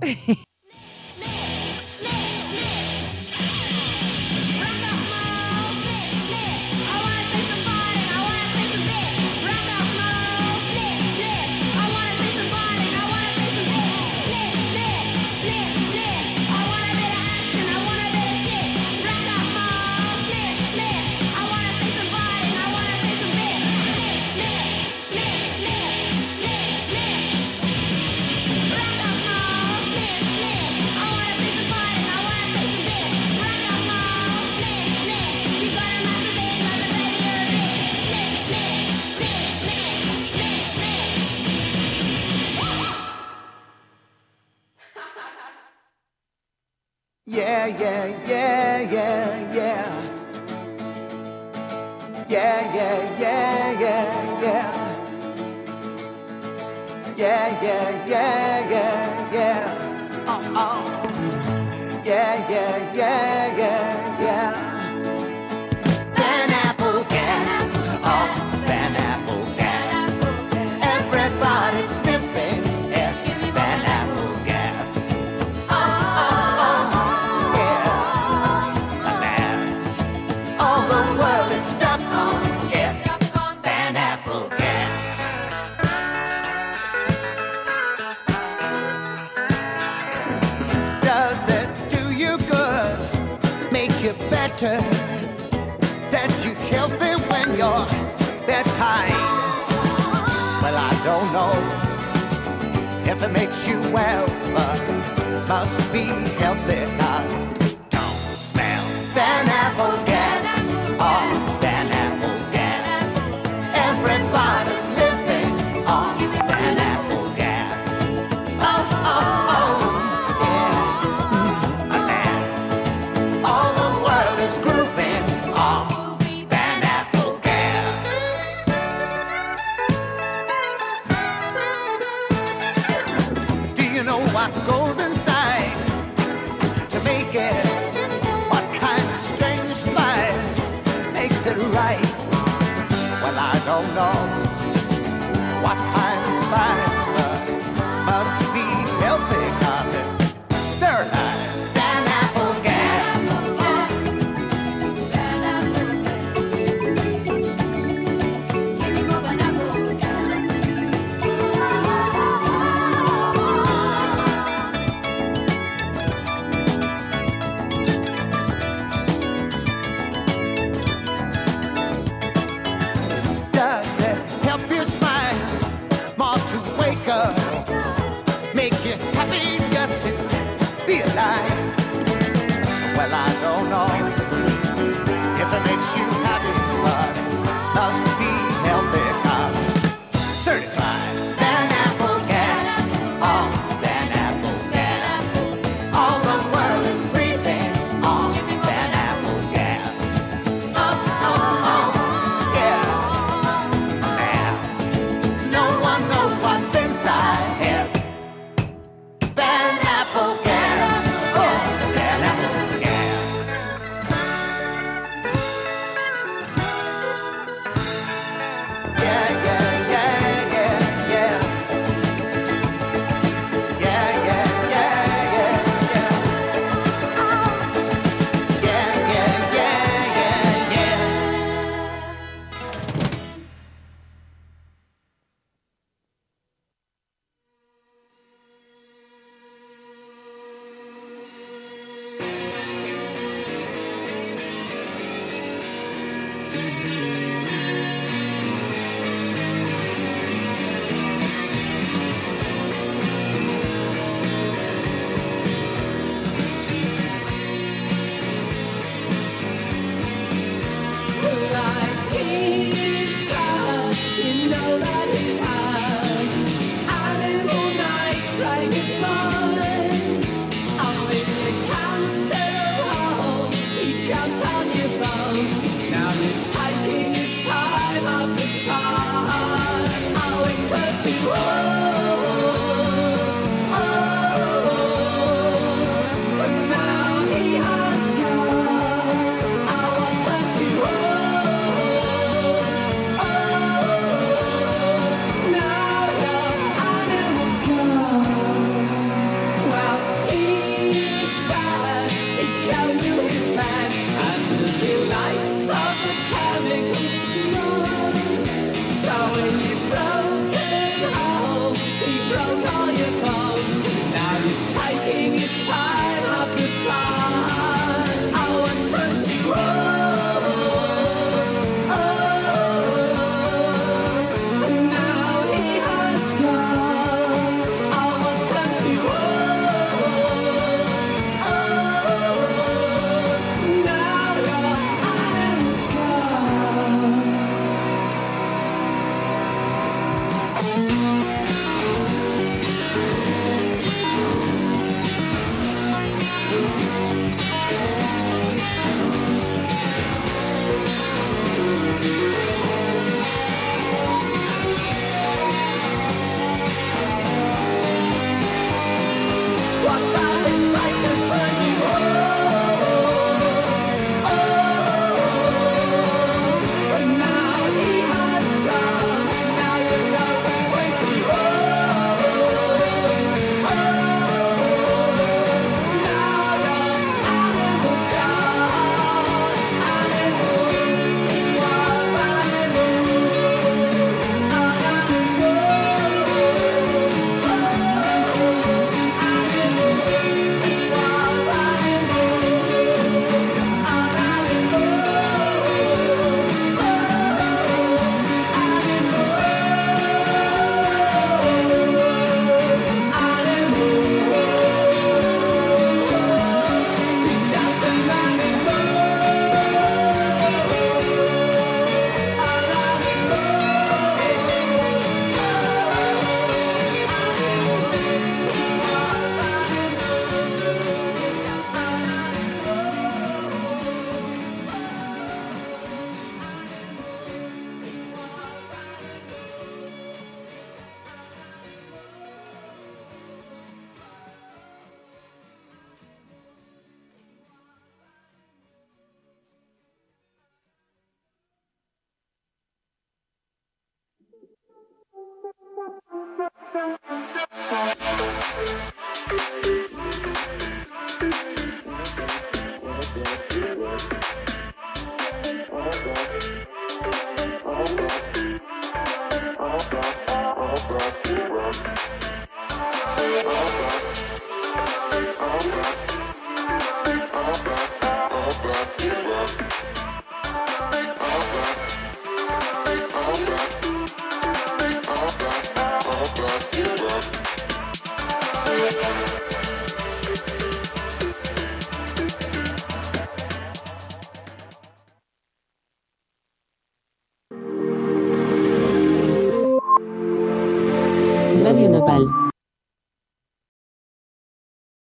Yeah, yeah, yeah, yeah, yeah. Yeah, yeah, yeah, yeah, yeah. Yeah, yeah, yeah, yeah, yeah. Oh, oh. Yeah, yeah, yeah, yeah, yeah. Pineapple dance, oh, pineapple dance. Everybody sniffing. Said you're healthy when you're that tight. Well, I don't know if it makes you well, but must be healthy, 'cause don't smell pineapple gas, oh, pineapple gas. Everybody's living on pineapple gas. Oh, oh, oh, yeah, mm, a dance. All the world is grooving on pineapple gas. Do you know what goes inside to make it? What kind of strange spice makes it right? Well, I don't know what kind of spice, but must be healthy, 'cause it sterilizes pineapple gas. Does it help you smile sometimes.